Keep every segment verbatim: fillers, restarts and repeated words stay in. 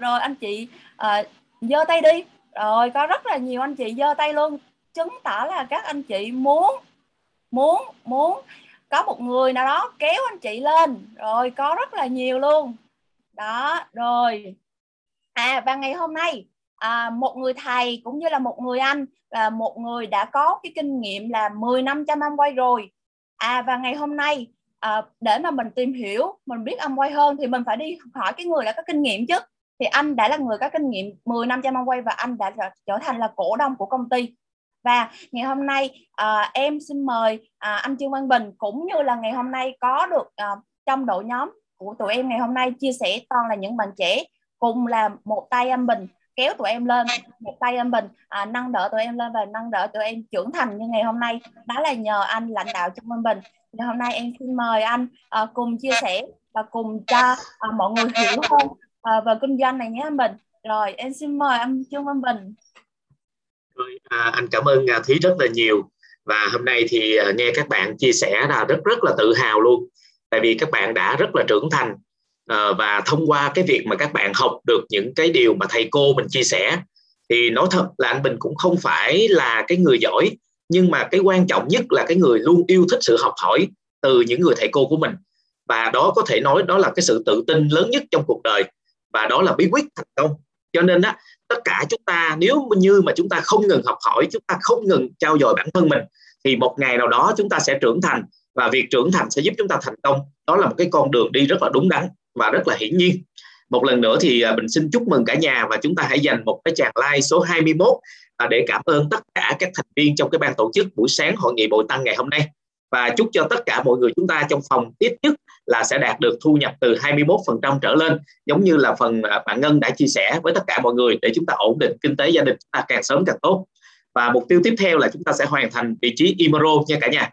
đó, rồi anh chị giơ uh, tay đi, rồi có rất là nhiều anh chị giơ tay luôn, chứng tỏ là các anh chị muốn muốn muốn có một người nào đó kéo anh chị lên, rồi có rất là nhiều luôn đó. Rồi à, và ngày hôm nay à, một người thầy cũng như là một người anh là một người đã có cái kinh nghiệm là mười năm chăm Amway rồi. À, và ngày hôm nay à, để mà mình tìm hiểu, mình biết Amway hơn thì mình phải đi hỏi cái người đã có kinh nghiệm chứ. Thì anh đã là người có kinh nghiệm mười năm chăm Amway và anh đã trở thành là cổ đông của công ty. Và ngày hôm nay à, em xin mời à, anh Trương Văn Bình cũng như là ngày hôm nay có được à, trong đội nhóm của tụi em ngày hôm nay chia sẻ toàn là những bạn trẻ, cùng là một tay anh Bình kéo tụi em lên, một tay anh Bình à, nâng đỡ tụi em lên và nâng đỡ tụi em trưởng thành như ngày hôm nay. Đó là nhờ anh lãnh đạo Trương Văn Bình. Ngày hôm nay em xin mời anh à, cùng chia sẻ và cùng cho à, mọi người hiểu hơn à, về kinh doanh này nhé anh Bình. Rồi em xin mời anh Trương Văn Bình. À, anh cảm ơn à, Thúy rất là nhiều. Và hôm nay thì à, nghe các bạn chia sẻ là rất rất là tự hào luôn. Tại vì các bạn đã rất là trưởng thành à, và thông qua cái việc mà các bạn học được những cái điều mà thầy cô mình chia sẻ. Thì nói thật là anh Bình cũng không phải là cái người giỏi, nhưng mà cái quan trọng nhất là cái người luôn yêu thích sự học hỏi từ những người thầy cô của mình. Và đó có thể nói đó là cái sự tự tin lớn nhất trong cuộc đời. Và đó là bí quyết thành công. Cho nên á, tất cả chúng ta nếu như mà chúng ta không ngừng học hỏi, chúng ta không ngừng trau dồi bản thân mình, thì một ngày nào đó chúng ta sẽ trưởng thành. Và việc trưởng thành sẽ giúp chúng ta thành công. Đó là một cái con đường đi rất là đúng đắn và rất là hiển nhiên. Một lần nữa thì mình xin chúc mừng cả nhà. Và chúng ta hãy dành một cái tràng like số hai mươi mốt để cảm ơn tất cả các thành viên trong cái ban tổ chức buổi sáng hội nghị bồi tăng ngày hôm nay. Và chúc cho tất cả mọi người chúng ta trong phòng ít nhất là sẽ đạt được thu nhập từ hai mươi mốt phần trăm trở lên, giống như là phần bạn Ngân đã chia sẻ với tất cả mọi người, để chúng ta ổn định kinh tế gia đình chúng ta càng sớm càng tốt. Và mục tiêu tiếp theo là chúng ta sẽ hoàn thành vị trí i em o rờ ô nha cả nhà.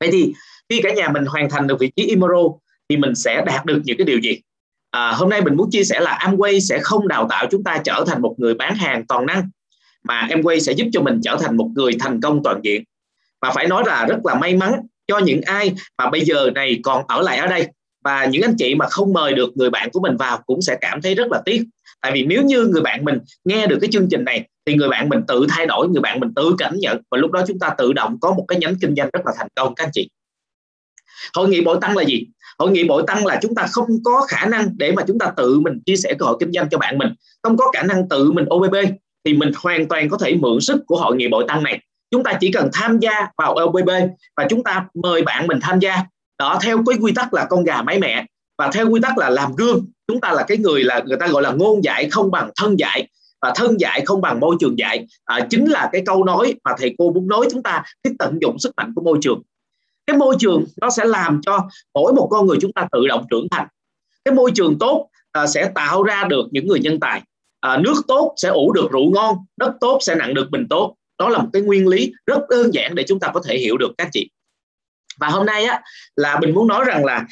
Vậy thì khi cả nhà mình hoàn thành được vị trí i em o rờ ô thì mình sẽ đạt được những cái điều gì? À, hôm nay mình muốn chia sẻ là Amway sẽ không đào tạo chúng ta trở thành một người bán hàng toàn năng, mà Amway sẽ giúp cho mình trở thành một người thành công toàn diện. Và phải nói là rất là may mắn cho những ai mà bây giờ này còn ở lại ở đây. Và những anh chị mà không mời được người bạn của mình vào cũng sẽ cảm thấy rất là tiếc. Tại vì nếu như người bạn mình nghe được cái chương trình này thì người bạn mình tự thay đổi, người bạn mình tự cảm nhận, và lúc đó chúng ta tự động có một cái nhánh kinh doanh rất là thành công các anh chị. Hội nghị bội tăng là gì? Hội nghị bội tăng là chúng ta không có khả năng để mà chúng ta tự mình chia sẻ cơ hội kinh doanh cho bạn mình, không có khả năng tự mình ô bê bê, thì mình hoàn toàn có thể mượn sức của hội nghị bội tăng này. Chúng ta chỉ cần tham gia vào o bê bê và chúng ta mời bạn mình tham gia. Đó, theo cái quy tắc là con gà mái mẹ. Và theo quy tắc là làm gương. Chúng ta là cái người là người ta gọi là ngôn dạy không bằng thân dạy. Và thân dạy không bằng môi trường dạy. À, chính là cái câu nói mà thầy cô muốn nói chúng ta, cái tận dụng sức mạnh của môi trường. Cái môi trường nó sẽ làm cho mỗi một con người chúng ta tự động trưởng thành. Cái môi trường tốt à, sẽ tạo ra được những người nhân tài. À, nước tốt sẽ ủ được rượu ngon. Đất tốt sẽ nặng được bình tốt. Đó là một cái nguyên lý rất đơn giản để chúng ta có thể hiểu được các chị. Và hôm nay á, là mình muốn nói rằng là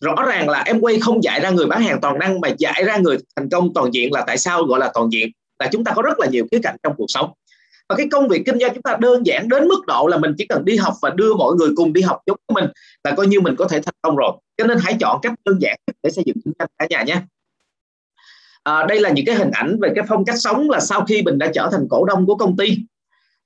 rõ ràng là Amway không dạy ra người bán hàng toàn năng, mà dạy ra người thành công toàn diện. Là tại sao gọi là toàn diện? Là chúng ta có rất là nhiều khía cạnh trong cuộc sống. Và cái công việc kinh doanh chúng ta đơn giản đến mức độ là mình chỉ cần đi học và đưa mọi người cùng đi học giống mình là coi như mình có thể thành công rồi. Cho nên hãy chọn cách đơn giản để xây dựng kinh doanh cả nhà nhé. À, đây là những cái hình ảnh về cái phong cách sống là sau khi mình đã trở thành cổ đông của công ty.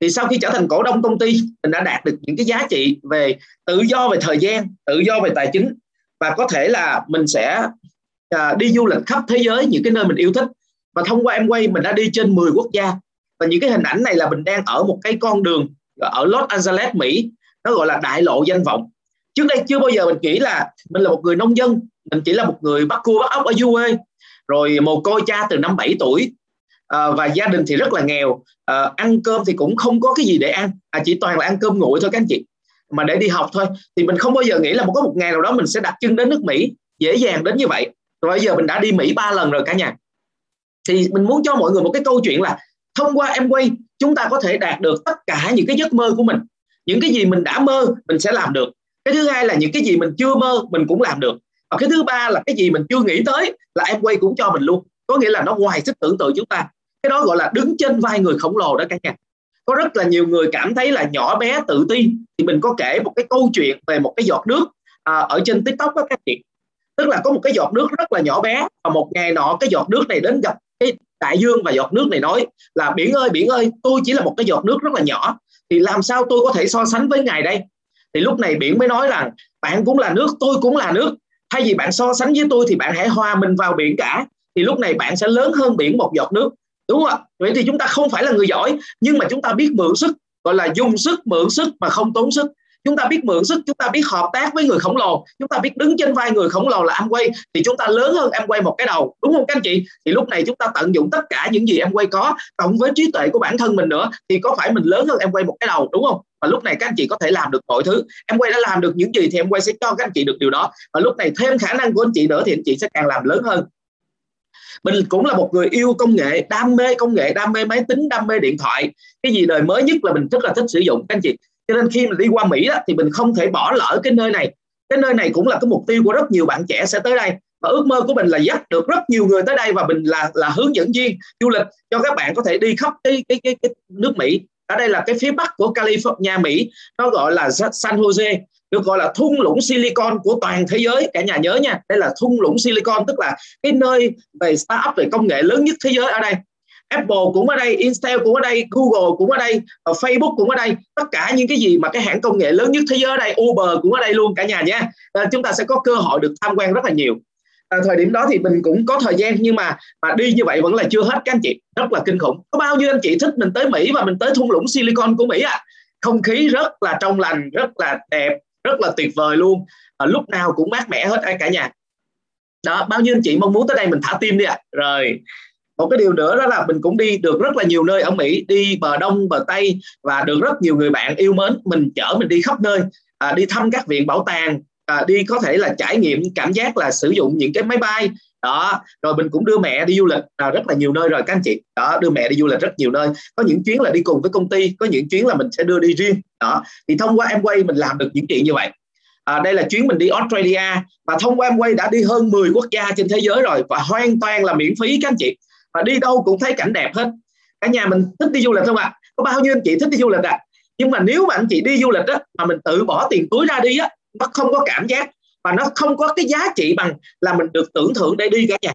Thì sau khi trở thành cổ đông công ty, mình đã đạt được những cái giá trị về tự do về thời gian, tự do về tài chính. Và có thể là mình sẽ à, đi du lịch khắp thế giới, những cái nơi mình yêu thích. Và thông qua Amway mình đã đi trên mười quốc gia. Và những cái hình ảnh này là mình đang ở một cái con đường ở Los Angeles, Mỹ. Nó gọi là đại lộ danh vọng. Trước đây chưa bao giờ mình nghĩ là mình là một người nông dân. Mình chỉ là một người bắt cua bắt ốc ở du quê. Rồi mồ côi cha từ năm bảy tuổi. À, và gia đình thì rất là nghèo, à, ăn cơm thì cũng không có cái gì để ăn, à, chỉ toàn là ăn cơm nguội thôi các anh chị, mà để đi học thôi. Thì mình không bao giờ nghĩ là có một ngày nào đó mình sẽ đặt chân đến nước Mỹ dễ dàng đến như vậy. Rồi bây giờ mình đã đi Mỹ ba lần rồi cả nhà. Thì mình muốn cho mọi người một cái câu chuyện là thông qua Amway chúng ta có thể đạt được tất cả những cái giấc mơ của mình. Những cái gì mình đã mơ mình sẽ làm được. Cái thứ hai là những cái gì mình chưa mơ mình cũng làm được. Và cái thứ ba là cái gì mình chưa nghĩ tới là Amway cũng cho mình luôn. Có nghĩa là nó ngoài sức tưởng tượng chúng ta. Cái đó gọi là đứng trên vai người khổng lồ đó cả nhà. Có rất là nhiều người cảm thấy là nhỏ bé tự ti. Thì mình có kể một cái câu chuyện về một cái giọt nước à, ở trên TikTok đó các chị. Tức là có một cái giọt nước rất là nhỏ bé, và một ngày nọ cái giọt nước này đến gặp cái đại dương, và giọt nước này nói là biển ơi, biển ơi, tôi chỉ là một cái giọt nước rất là nhỏ, thì làm sao tôi có thể so sánh với ngài đây? Thì lúc này biển mới nói rằng bạn cũng là nước, tôi cũng là nước, thay vì bạn so sánh với tôi thì bạn hãy hòa mình vào biển cả, thì lúc này bạn sẽ lớn hơn biển một giọt nước, đúng không ạ? Vậy thì chúng ta không phải là người giỏi, nhưng mà chúng ta biết mượn sức, gọi là dùng sức, mượn sức mà không tốn sức. Chúng ta biết mượn sức, chúng ta biết hợp tác với người khổng lồ, chúng ta biết đứng trên vai người khổng lồ là Amway, thì chúng ta lớn hơn Amway một cái đầu, đúng không các anh chị? Thì lúc này chúng ta tận dụng tất cả những gì Amway có, cộng với trí tuệ của bản thân mình nữa, thì có phải mình lớn hơn Amway một cái đầu, đúng không? Và lúc này các anh chị có thể làm được mọi thứ. Amway đã làm được những gì thì Amway sẽ cho các anh chị được điều đó, và lúc này thêm khả năng của anh chị nữa thì anh chị sẽ càng làm lớn hơn. Mình cũng là một người yêu công nghệ, đam mê công nghệ, đam mê máy tính, đam mê điện thoại. Cái gì đời mới nhất là mình rất là thích sử dụng các anh chị. Cho nên khi mình đi qua Mỹ đó, thì mình không thể bỏ lỡ cái nơi này. Cái nơi này cũng là cái mục tiêu của rất nhiều bạn trẻ sẽ tới đây. Và ước mơ của mình là dắt được rất nhiều người tới đây, và mình là là hướng dẫn viên du lịch cho các bạn có thể đi khắp cái, cái, cái, cái nước Mỹ. Ở đây là cái phía bắc của California, Mỹ. Nó gọi là San Jose, được gọi là thung lũng silicon của toàn thế giới. Cả nhà nhớ nha, đây là thung lũng silicon, tức là cái nơi về startup, về công nghệ lớn nhất thế giới ở đây. Apple cũng ở đây, Intel cũng ở đây, Google cũng ở đây, Facebook cũng ở đây. Tất cả những cái gì mà cái hãng công nghệ lớn nhất thế giới ở đây, Uber cũng ở đây luôn cả nhà nhé. À, chúng ta sẽ có cơ hội được tham quan rất là nhiều. À, thời điểm đó thì mình cũng có thời gian, nhưng mà mà đi như vậy vẫn là chưa hết các anh chị. Rất là kinh khủng. Có bao nhiêu anh chị thích mình tới Mỹ và mình tới thung lũng Silicon của Mỹ à? Không khí rất là trong lành, rất là đẹp, rất là tuyệt vời luôn. À, lúc nào cũng mát mẻ hết cả nhà. Đó, bao nhiêu anh chị mong muốn tới đây mình thả tim đi ạ. À? Rồi. Một cái điều nữa đó là mình cũng đi được rất là nhiều nơi ở Mỹ, đi bờ Đông, bờ Tây, và được rất nhiều người bạn yêu mến. Mình chở mình đi khắp nơi, à, đi thăm các viện bảo tàng, à, đi có thể là trải nghiệm cảm giác là sử dụng những cái máy bay. Đó, rồi mình cũng đưa mẹ đi du lịch à, rất là nhiều nơi rồi các anh chị. Đó, đưa mẹ đi du lịch rất nhiều nơi. Có những chuyến là đi cùng với công ty, có những chuyến là mình sẽ đưa đi riêng. Đó, thì thông qua Amway mình làm được những chuyện như vậy. À, đây là chuyến mình đi Australia, và thông qua Amway đã đi hơn mười quốc gia trên thế giới rồi, và hoàn toàn là miễn phí các anh chị. Và đi đâu cũng thấy cảnh đẹp hết. Cả nhà mình thích đi du lịch không ạ? À? Có bao nhiêu anh chị thích đi du lịch ạ? À? Nhưng mà nếu mà anh chị đi du lịch á, mà mình tự bỏ tiền túi ra đi á, nó không có cảm giác, và nó không có cái giá trị bằng là mình được tưởng thưởng để đi cả nhà.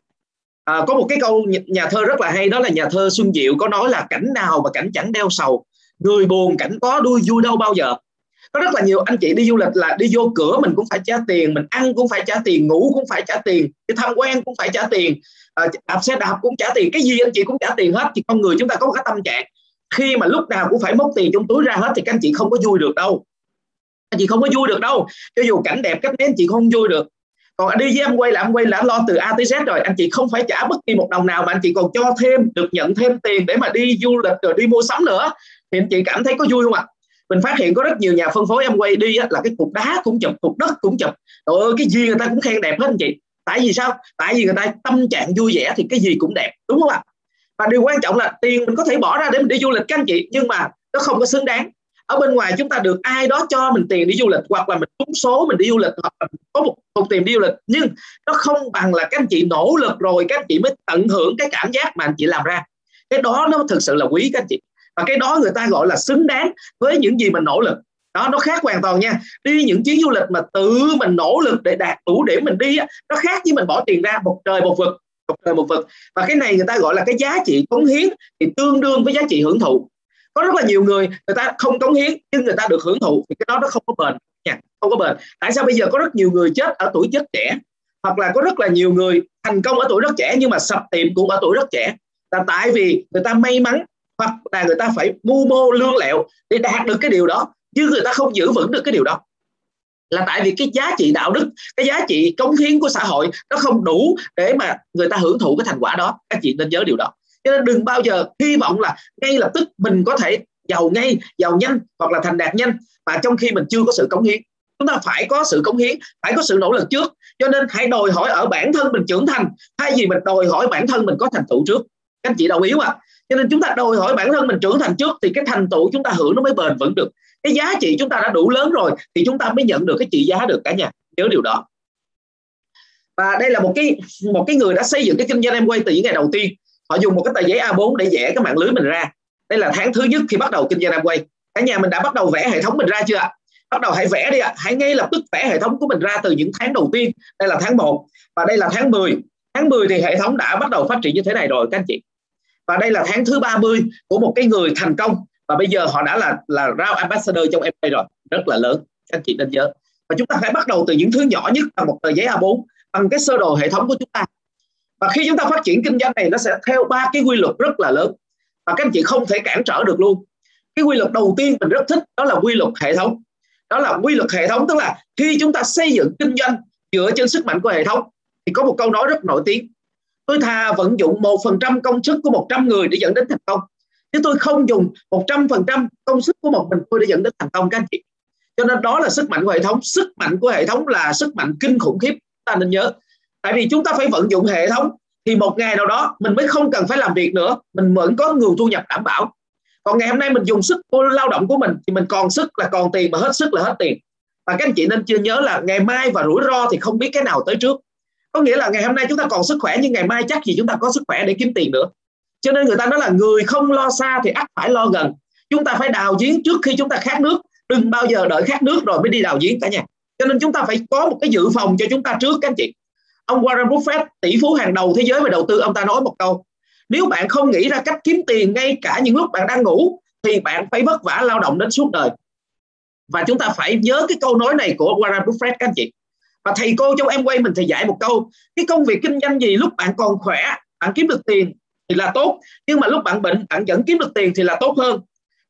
À, có một cái câu nhà thơ rất là hay, đó là nhà thơ Xuân Diệu có nói là cảnh nào mà cảnh chẳng đeo sầu, người buồn cảnh có đuôi vui đâu bao giờ. Có rất là nhiều anh chị đi du lịch là đi vô cửa mình cũng phải trả tiền, mình ăn cũng phải trả tiền, ngủ cũng phải trả tiền, đi tham quan cũng phải trả tiền, đạp xe đạp cũng trả tiền, cái gì anh chị cũng trả tiền hết. Thì con người chúng ta có một cái tâm trạng khi mà lúc nào cũng phải móc tiền trong túi ra hết thì các anh chị không có vui được đâu, anh chị không có vui được đâu. Cho dù cảnh đẹp cách nén chị không vui được. Còn đi với Amway là Amway đã lo từ A tới Z rồi, anh chị không phải trả bất kỳ một đồng nào, mà anh chị còn cho thêm, được nhận thêm tiền để mà đi du lịch rồi đi mua sắm nữa, thì anh chị cảm thấy có vui không ạ? À? Mình phát hiện có rất nhiều nhà phân phối Amway đi á, là cái cục đá cũng chụp, cục đất cũng chụp. Trời ơi, cái gì người ta cũng khen đẹp hết anh chị. Tại vì sao? Tại vì người ta tâm trạng vui vẻ thì cái gì cũng đẹp, đúng không ạ? Và điều quan trọng là tiền mình có thể bỏ ra để mình đi du lịch các anh chị, nhưng mà nó không có xứng đáng. Ở bên ngoài chúng ta được ai đó cho mình tiền đi du lịch, hoặc là mình trúng số mình đi du lịch, hoặc là mình có một cục tiền đi du lịch, nhưng nó không bằng là các anh chị nỗ lực rồi các anh chị mới tận hưởng cái cảm giác mà anh chị làm ra. Cái đó nó thực sự là quý các anh chị. Và cái đó người ta gọi là xứng đáng với những gì mình nỗ lực. Đó, nó khác hoàn toàn nha. Đi những chuyến du lịch mà tự mình nỗ lực để đạt đủ điểm mình đi, nó khác với mình bỏ tiền ra một trời một vực, một trời một vực. Và cái này người ta gọi là cái giá trị cống hiến thì tương đương với giá trị hưởng thụ. Có rất là nhiều người người ta không cống hiến nhưng người ta được hưởng thụ, thì cái đó nó không có bền nha, không có bền. Tại sao bây giờ có rất nhiều người chết ở tuổi chết trẻ, hoặc là có rất là nhiều người thành công ở tuổi rất trẻ nhưng mà sập tiệm cũng ở tuổi rất trẻ? Là tại vì người ta may mắn, hoặc là người ta phải mưu mô lương lẹo để đạt được cái điều đó, chứ người ta không giữ vững được cái điều đó. Là tại vì cái giá trị đạo đức, cái giá trị cống hiến của xã hội nó không đủ để mà người ta hưởng thụ cái thành quả đó. Các chị nên nhớ điều đó. Cho nên đừng bao giờ hy vọng là ngay lập tức mình có thể giàu ngay, giàu nhanh, hoặc là thành đạt nhanh, mà trong khi mình chưa có sự cống hiến. Chúng ta phải có sự cống hiến, phải có sự nỗ lực trước. Cho nên hãy đòi hỏi ở bản thân mình trưởng thành, thay vì mình đòi hỏi bản thân mình có thành tựu trước. Các anh chị đồng ý không ạ? Cho nên chúng ta đòi hỏi bản thân mình trưởng thành trước thì cái thành tựu chúng ta hưởng nó mới bền vững được. Cái giá trị chúng ta đã đủ lớn rồi thì chúng ta mới nhận được cái trị giá được cả nhà. Nhớ điều đó. Và đây là một cái một cái người đã xây dựng cái kinh doanh Amway từ những ngày đầu tiên. Họ dùng một cái tờ giấy A bốn để vẽ cái mạng lưới mình ra. Đây là tháng thứ nhất khi bắt đầu kinh doanh Amway. Cả nhà mình đã bắt đầu vẽ hệ thống mình ra chưa ạ? Bắt đầu hãy vẽ đi ạ. À. Hãy ngay lập tức vẽ hệ thống của mình ra từ những tháng đầu tiên. Đây là tháng một và đây là tháng mười. Tháng mười thì hệ thống đã bắt đầu phát triển như thế này rồi các anh chị. Và đây là tháng thứ ba mươi của một cái người thành công. Và bây giờ họ đã là là Round Ambassador trong em a rồi. Rất là lớn. Các anh chị nên nhớ. Và chúng ta phải bắt đầu từ những thứ nhỏ nhất bằng một tờ giấy a bốn, bằng cái sơ đồ hệ thống của chúng ta. Và khi chúng ta phát triển kinh doanh này, nó sẽ theo ba cái quy luật rất là lớn. Và các anh chị không thể cản trở được luôn. Cái quy luật đầu tiên mình rất thích, đó là quy luật hệ thống. Đó là quy luật hệ thống, tức là khi chúng ta xây dựng kinh doanh dựa trên sức mạnh của hệ thống, thì có một câu nói rất nổi tiếng: tôi thà vận dụng một phần trăm công sức của một trăm người để dẫn đến thành công, chứ tôi không dùng một trăm phần trăm công sức của một mình tôi để dẫn đến thành công các anh chị. Cho nên đó là sức mạnh của hệ thống. Sức mạnh của hệ thống là sức mạnh kinh khủng khiếp, ta nên nhớ. Tại vì chúng ta phải vận dụng hệ thống thì một ngày nào đó mình mới không cần phải làm việc nữa, mình vẫn có nguồn thu nhập đảm bảo. Còn ngày hôm nay mình dùng sức lao động của mình thì mình còn sức là còn tiền, mà hết sức là hết tiền. Và các anh chị nên chưa nhớ là ngày mai và rủi ro thì không biết cái nào tới trước. Có nghĩa là ngày hôm nay chúng ta còn sức khỏe, nhưng ngày mai chắc gì chúng ta có sức khỏe để kiếm tiền nữa. Cho nên người ta nói là người không lo xa thì ắt phải lo gần. Chúng ta phải đào giếng trước khi chúng ta khát nước. Đừng bao giờ đợi khát nước rồi mới đi đào giếng cả nhà. Cho nên chúng ta phải có một cái dự phòng cho chúng ta trước các anh chị. Ông Warren Buffett, tỷ phú hàng đầu thế giới về đầu tư, ông ta nói một câu: nếu bạn không nghĩ ra cách kiếm tiền ngay cả những lúc bạn đang ngủ thì bạn phải vất vả lao động đến suốt đời. Và chúng ta phải nhớ cái câu nói này của Warren Buffett các anh chị. Và thầy cô trong Amway mình thì dạy một câu: cái công việc kinh doanh gì lúc bạn còn khỏe, bạn kiếm được tiền thì là tốt, nhưng mà lúc bạn bệnh bạn vẫn kiếm được tiền thì là tốt hơn.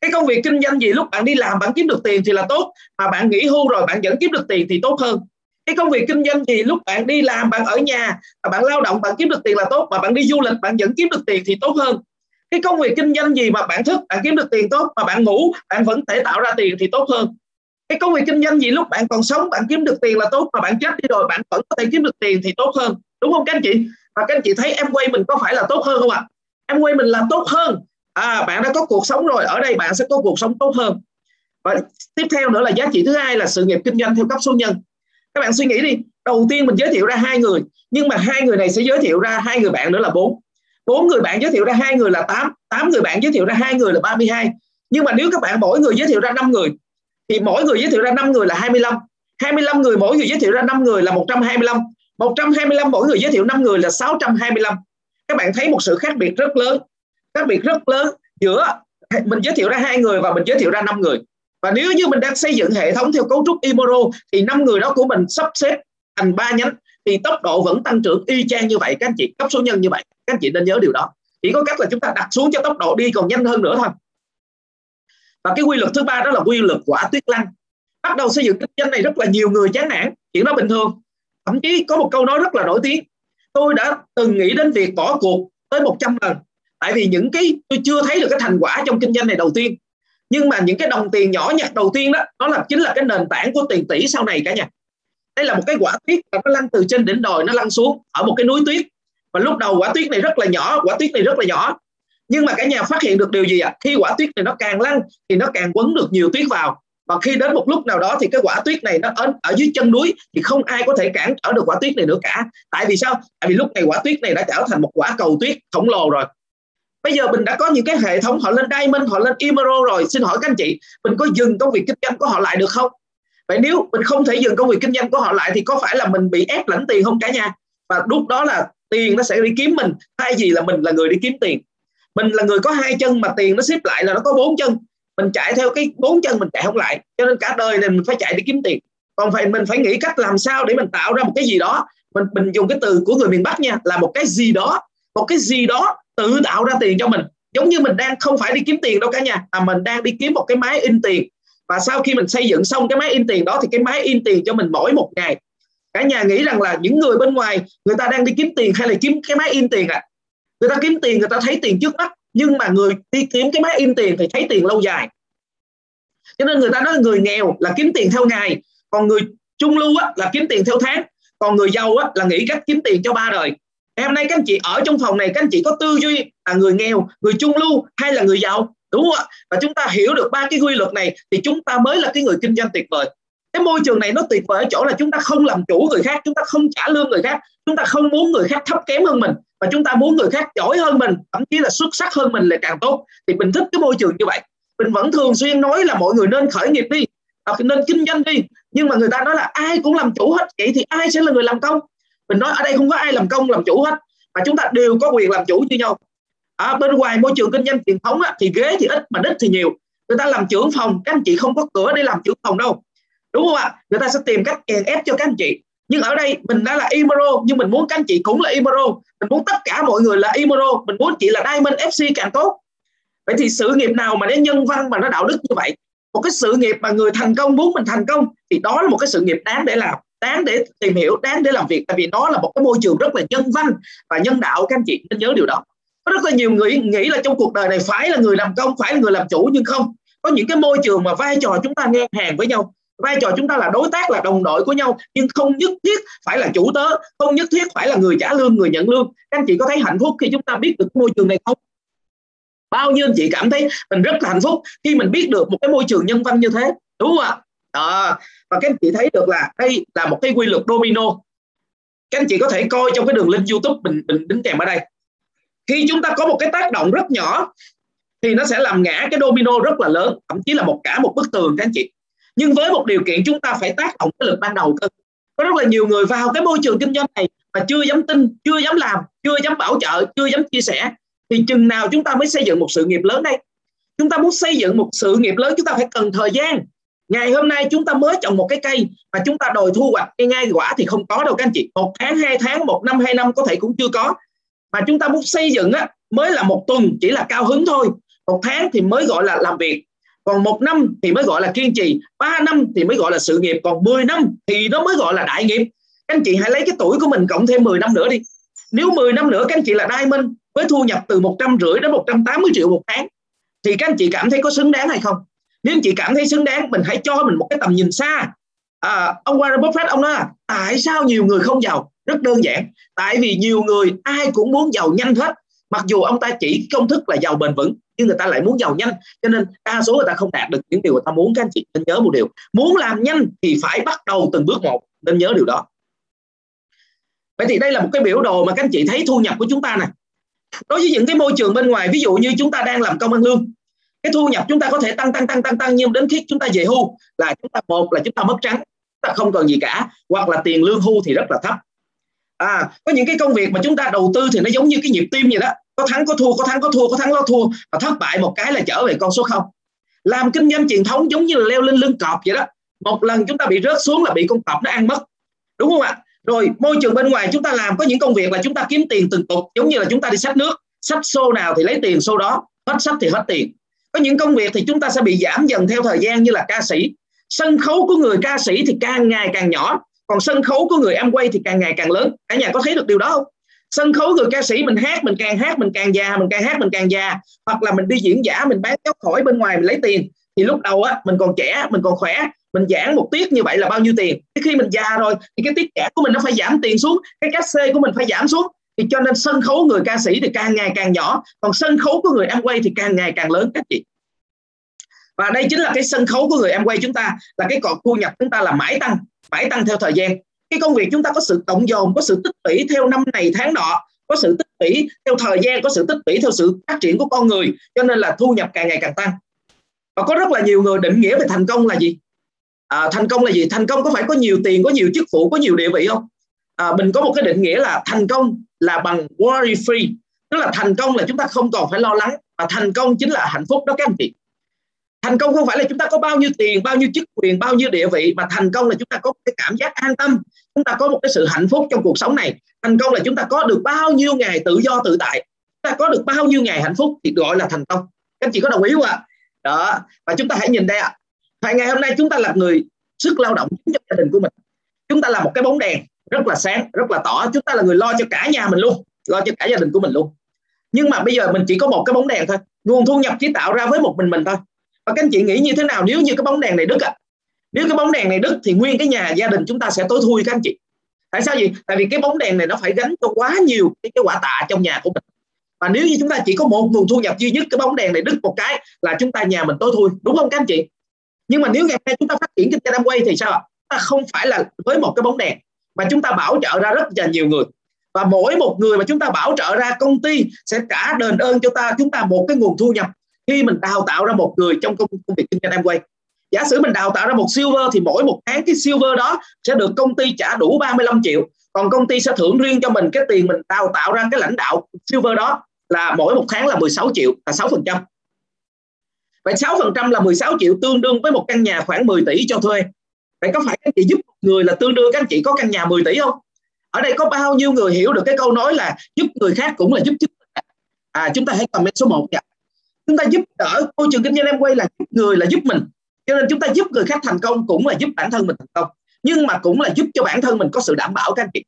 Cái công việc kinh doanh gì lúc bạn đi làm bạn kiếm được tiền thì là tốt, mà bạn nghỉ hưu rồi bạn vẫn kiếm được tiền thì tốt hơn. Cái công việc kinh doanh gì lúc bạn đi làm, bạn ở nhà, bạn lao động, bạn kiếm được tiền là tốt, mà bạn đi du lịch, bạn vẫn kiếm được tiền thì tốt hơn. Cái công việc kinh doanh gì mà bạn thức, bạn kiếm được tiền tốt, mà bạn ngủ, bạn vẫn thể tạo ra tiền thì tốt hơn. Cái công việc kinh doanh gì lúc bạn còn sống, bạn kiếm được tiền là tốt, mà bạn chết đi rồi, bạn vẫn có thể kiếm được tiền thì tốt hơn. Đúng không các anh chị? Và các anh chị thấy em quay mình có phải là tốt hơn không ạ? Em quay mình là tốt hơn. À, bạn đã có cuộc sống rồi, ở đây bạn sẽ có cuộc sống tốt hơn. Và tiếp theo nữa là giá trị thứ hai là sự nghiệp kinh doanh theo cấp số nhân. Các bạn suy nghĩ đi, đầu tiên mình giới thiệu ra hai người, nhưng mà hai người này sẽ giới thiệu ra hai người bạn nữa là bốn. Bốn người bạn giới thiệu ra hai người là tám, tám người bạn giới thiệu ra hai người là ba mươi hai. Nhưng mà nếu các bạn mỗi người giới thiệu ra năm người thì mỗi người giới thiệu ra năm người là hai mươi lăm. hai mươi lăm người mỗi người giới thiệu ra năm người là một trăm hai mươi lăm. một trăm hai mươi lăm mỗi người giới thiệu năm người là sáu trăm hai mươi lăm. Các bạn thấy một sự khác biệt rất lớn. Khác biệt rất lớn giữa mình giới thiệu ra hai người và mình giới thiệu ra năm người. Và nếu như mình đang xây dựng hệ thống theo cấu trúc Imoro thì năm người đó của mình sắp xếp thành ba nhánh thì tốc độ vẫn tăng trưởng y chang như vậy các anh chị, cấp số nhân như vậy. Các anh chị nên nhớ điều đó. Chỉ có cách là chúng ta đặt xuống cho tốc độ đi còn nhanh hơn nữa thôi. Và cái quy luật thứ ba đó là quy luật quả tuyết lăn. Bắt đầu xây dựng kinh doanh này rất là nhiều người chán nản, chuyện đó bình thường. Thậm chí có một câu nói rất là nổi tiếng: tôi đã từng nghĩ đến việc bỏ cuộc tới một trăm lần. Tại vì những cái tôi chưa thấy được cái thành quả trong kinh doanh này đầu tiên. Nhưng mà những cái đồng tiền nhỏ nhặt đầu tiên đó, nó là chính là cái nền tảng của tiền tỷ sau này cả nhà. Đây là một cái quả tuyết, nó lăn từ trên đỉnh đồi, nó lăn xuống ở một cái núi tuyết. Và lúc đầu quả tuyết này rất là nhỏ, quả tuyết này rất là nhỏ. Nhưng mà cả nhà phát hiện được điều gì ạ? Khi quả tuyết này nó càng lăn thì nó càng quấn được nhiều tuyết vào. Và khi đến một lúc nào đó thì cái quả tuyết này nó ở, ở dưới chân núi thì không ai có thể cản trở được quả tuyết này nữa cả. Tại vì sao? Tại vì lúc này quả tuyết này đã trở thành một quả cầu tuyết khổng lồ rồi. Bây giờ mình đã có những cái hệ thống họ lên Diamond, họ lên Emerald rồi. Xin hỏi các anh chị, mình có dừng công việc kinh doanh của họ lại được không? Vậy nếu mình không thể dừng công việc kinh doanh của họ lại thì có phải là mình bị ép lãnh tiền không cả nhà? Và lúc đó là tiền nó sẽ đi kiếm mình, thay vì là mình là người đi kiếm tiền. Mình là người có hai chân mà tiền nó xếp lại là nó có bốn chân. Mình chạy theo cái bốn chân mình chạy không lại. Cho nên cả đời này mình phải chạy để kiếm tiền. Còn phải mình phải nghĩ cách làm sao để mình tạo ra một cái gì đó. Mình, mình dùng cái từ của người miền Bắc nha, là một cái gì đó. Một cái gì đó tự tạo ra tiền cho mình. Giống như mình đang không phải đi kiếm tiền đâu cả nhà, mà mình đang đi kiếm một cái máy in tiền. Và sau khi mình xây dựng xong cái máy in tiền đó thì cái máy in tiền cho mình mỗi một ngày. Cả nhà nghĩ rằng là những người bên ngoài người ta đang đi kiếm tiền hay là kiếm cái máy in tiền ạ? À? Người ta kiếm tiền, người ta thấy tiền trước mắt, nhưng mà người đi kiếm cái máy in tiền thì thấy tiền lâu dài. Cho nên người ta nói là người nghèo là kiếm tiền theo ngày, còn người trung lưu á, là kiếm tiền theo tháng, còn người giàu á, là nghĩ cách kiếm tiền cho ba đời. Ngày hôm nay các anh chị ở trong phòng này, các anh chị có tư duy là người nghèo, người trung lưu hay là người giàu, đúng không ạ? Và chúng ta hiểu được ba cái quy luật này thì chúng ta mới là cái người kinh doanh tuyệt vời. Cái môi trường này nó tuyệt vời ở chỗ là chúng ta không làm chủ người khác, chúng ta không trả lương người khác, chúng ta không muốn người khác thấp kém hơn mình, và chúng ta muốn người khác giỏi hơn mình, thậm chí là xuất sắc hơn mình là càng tốt. Thì mình thích cái môi trường như vậy. Mình vẫn thường xuyên nói là mọi người nên khởi nghiệp đi. hoặc nên kinh doanh đi, nhưng mà người ta nói là ai cũng làm chủ hết, vậy thì ai sẽ là người làm công? Mình nói ở đây không có ai làm công làm chủ hết, mà chúng ta đều có quyền làm chủ như nhau. À, bên ngoài môi trường kinh doanh truyền thống á, thì ghế thì ít mà đích thì nhiều. Người ta làm trưởng phòng, các anh chị không có cửa để làm trưởng phòng đâu, đúng không ạ? Người ta sẽ tìm cách chèn ép cho các anh chị. Nhưng ở đây mình đã là Imaro, nhưng mình muốn các anh chị cũng là Imaro, mình muốn tất cả mọi người là Imaro, mình muốn chị là Diamond ép xê càng tốt. Vậy thì sự nghiệp nào mà nó nhân văn mà nó đạo đức như vậy, một cái sự nghiệp mà người thành công muốn mình thành công, thì đó là một cái sự nghiệp đáng để làm, đáng để tìm hiểu, đáng để làm việc, tại vì nó là một cái môi trường rất là nhân văn và nhân đạo. Các anh chị nên nhớ điều đó. Có rất là nhiều người nghĩ là trong cuộc đời này phải là người làm công, phải là người làm chủ, nhưng không. Có những cái môi trường mà vai trò chúng ta ngang hàng với nhau, vai trò chúng ta là đối tác, là đồng đội của nhau, nhưng không nhất thiết phải là chủ tớ, không nhất thiết phải là người trả lương, người nhận lương. Các anh chị có thấy hạnh phúc khi chúng ta biết được môi trường này không? Bao nhiêu anh chị cảm thấy mình rất là hạnh phúc khi mình biết được một cái môi trường nhân văn như thế, đúng không ạ? Đó. Và các anh chị thấy được là đây là một cái quy luật domino. Các anh chị có thể coi trong cái đường link YouTube mình, mình đính kèm ở đây. Khi chúng ta có một cái tác động rất nhỏ thì nó sẽ làm ngã cái domino rất là lớn, thậm chí là một cả một bức tường các anh chị. Nhưng với một điều kiện, chúng ta phải tác động cái lực ban đầu cơ. Có rất là nhiều người vào cái môi trường kinh doanh này mà chưa dám tin, chưa dám làm, chưa dám bảo trợ, chưa dám chia sẻ. Thì chừng nào chúng ta mới xây dựng một sự nghiệp lớn đây? Chúng ta muốn xây dựng một sự nghiệp lớn, chúng ta phải cần thời gian. Ngày hôm nay chúng ta mới trồng một cái cây mà chúng ta đòi thu hoạch ngay quả thì không có đâu các anh chị. Một tháng, hai tháng, một năm, hai năm có thể cũng chưa có. Mà chúng ta muốn xây dựng á, mới là một tuần chỉ là cao hứng thôi. Một tháng thì mới gọi là làm việc. Còn một năm thì mới gọi là kiên trì. Ba năm thì mới gọi là sự nghiệp. Còn mười năm thì nó mới gọi là đại nghiệp. Các anh chị hãy lấy cái tuổi của mình cộng thêm mười năm nữa đi. Nếu mười năm nữa các anh chị là Diamond với thu nhập từ một trăm rưỡi đến một trăm tám mươi triệu một tháng, thì các anh chị cảm thấy có xứng đáng hay không? Nếu anh chị cảm thấy xứng đáng, mình hãy cho mình một cái tầm nhìn xa. À, ông Warren Buffett ông nói là tại sao nhiều người không giàu? Rất đơn giản. Tại vì nhiều người ai cũng muốn giàu nhanh hết. Mặc dù ông ta chỉ công thức là giàu bền vững, nhưng người ta lại muốn giàu nhanh. Cho nên đa số người ta không đạt được những điều người ta muốn. Các anh chị nên nhớ một điều. Muốn làm nhanh thì phải bắt đầu từng bước một. Nên nhớ điều đó. Vậy thì đây là một cái biểu đồ mà các anh chị thấy thu nhập của chúng ta nè. Đối với những cái môi trường bên ngoài, ví dụ như chúng ta đang làm công ăn lương, cái thu nhập chúng ta có thể tăng tăng tăng tăng tăng, nhưng đến khi chúng ta về hưu là chúng ta một là chúng ta mất trắng, chúng ta không còn gì cả, hoặc là tiền lương hưu thì rất là thấp. À, có những cái công việc mà chúng ta đầu tư thì nó giống như cái nhịp tim vậy đó, có thắng có thua, có thắng có thua, có thắng có thua, và thất bại một cái là trở về con số không. Làm kinh doanh truyền thống giống như là leo lên lưng cọp vậy đó, một lần chúng ta bị rớt xuống là bị con cọp nó ăn mất, đúng không ạ? Rồi môi trường bên ngoài chúng ta làm có những công việc là chúng ta kiếm tiền từng cục, giống như là chúng ta đi xách nước, xách xô nào thì lấy tiền xô đó, hết xách thì hết tiền. Có những công việc thì chúng ta sẽ bị giảm dần theo thời gian, như là ca sĩ. Sân khấu của người ca sĩ thì càng ngày càng nhỏ, còn sân khấu của người Amway thì càng ngày càng lớn. Cả nhà có thấy được điều đó không? Sân khấu người ca sĩ mình hát, mình càng hát, mình càng già, mình càng hát, mình càng già. Hoặc là mình đi diễn giả, mình bán cháo khỏi bên ngoài, mình lấy tiền. Thì lúc đầu á, mình còn trẻ, mình còn khỏe, mình giảng một tiết như vậy là bao nhiêu tiền. Thế khi mình già rồi thì cái tiết giảng của mình nó phải giảm tiền xuống, cái cát-xê của mình phải giảm xuống. Thì cho nên sân khấu người ca sĩ thì càng ngày càng nhỏ, còn sân khấu của người Amway thì càng ngày càng lớn các chị. Và đây chính là cái sân khấu của người Amway chúng ta, là cái cột thu nhập chúng ta là mãi tăng, mãi tăng theo thời gian. Cái công việc chúng ta có sự cộng dồn, có sự tích lũy theo năm này tháng nọ, có sự tích lũy theo thời gian, có sự tích lũy theo sự phát triển của con người, cho nên là thu nhập càng ngày càng tăng. Và có rất là nhiều người định nghĩa về thành công là gì? À, thành công là gì? Thành công có phải có nhiều tiền, có nhiều chức vụ, có nhiều địa vị không? À, mình có một cái định nghĩa là thành công là bằng worry free, tức là thành công là chúng ta không còn phải lo lắng, và thành công chính là hạnh phúc đó các anh chị. Thành công không phải là chúng ta có bao nhiêu tiền, bao nhiêu chức quyền, bao nhiêu địa vị, mà thành công là chúng ta có cái cảm giác an tâm, chúng ta có một cái sự hạnh phúc trong cuộc sống này. Thành công là chúng ta có được bao nhiêu ngày tự do tự tại, chúng ta có được bao nhiêu ngày hạnh phúc thì gọi là thành công. Các anh chị có đồng ý không ạ? Đó, và chúng ta hãy nhìn đây ạ. À, ngày hôm nay chúng ta là người sức lao động chính trong gia đình của mình. Chúng ta là một cái bóng đèn rất là sáng, rất là tỏ. Chúng ta là người lo cho cả nhà mình luôn, lo cho cả gia đình của mình luôn. Nhưng mà bây giờ mình chỉ có một cái bóng đèn thôi. Nguồn thu nhập chỉ tạo ra với một mình mình thôi. Và các anh chị nghĩ như thế nào nếu như cái bóng đèn này đứt ạ? À? Nếu cái bóng đèn này đứt thì nguyên cái nhà gia đình chúng ta sẽ tối thui các anh chị. Tại sao vậy? Tại vì cái bóng đèn này nó phải gánh cho quá nhiều cái quả tạ trong nhà của mình. Và nếu như chúng ta chỉ có một nguồn thu nhập duy nhất, cái bóng đèn này đứt một cái là chúng ta nhà mình tối thui, đúng không các anh chị? Nhưng mà nếu ngày nay chúng ta phát triển kinh doanh Amway thì sao? Chúng ta không phải là với một cái bóng đèn, mà chúng ta bảo trợ ra rất là nhiều người. Và mỗi một người mà chúng ta bảo trợ ra, công ty sẽ trả đền ơn cho ta chúng ta một cái nguồn thu nhập khi mình đào tạo ra một người trong công, công việc kinh doanh Amway. Giả sử mình đào tạo ra một silver thì mỗi một tháng cái silver đó sẽ được công ty trả đủ ba mươi lăm triệu. Còn công ty sẽ thưởng riêng cho mình cái tiền mình đào tạo ra cái lãnh đạo silver đó là mỗi một tháng là mười sáu triệu, là sáu phần trăm. Vậy sáu phần trăm là mười sáu triệu tương đương với một căn nhà khoảng mười tỷ cho thuê. Vậy có phải các anh chị giúp một người là tương đương các anh chị có căn nhà mười tỷ không? Ở đây có bao nhiêu người hiểu được cái câu nói là giúp người khác cũng là giúp chúng ta? À, chúng ta hãy comment số một nha. Chúng ta giúp đỡ môi trường kinh doanh em quay là giúp người là giúp mình. Cho nên chúng ta giúp người khác thành công cũng là giúp bản thân mình thành công. Nhưng mà cũng là giúp cho bản thân mình có sự đảm bảo các anh chị.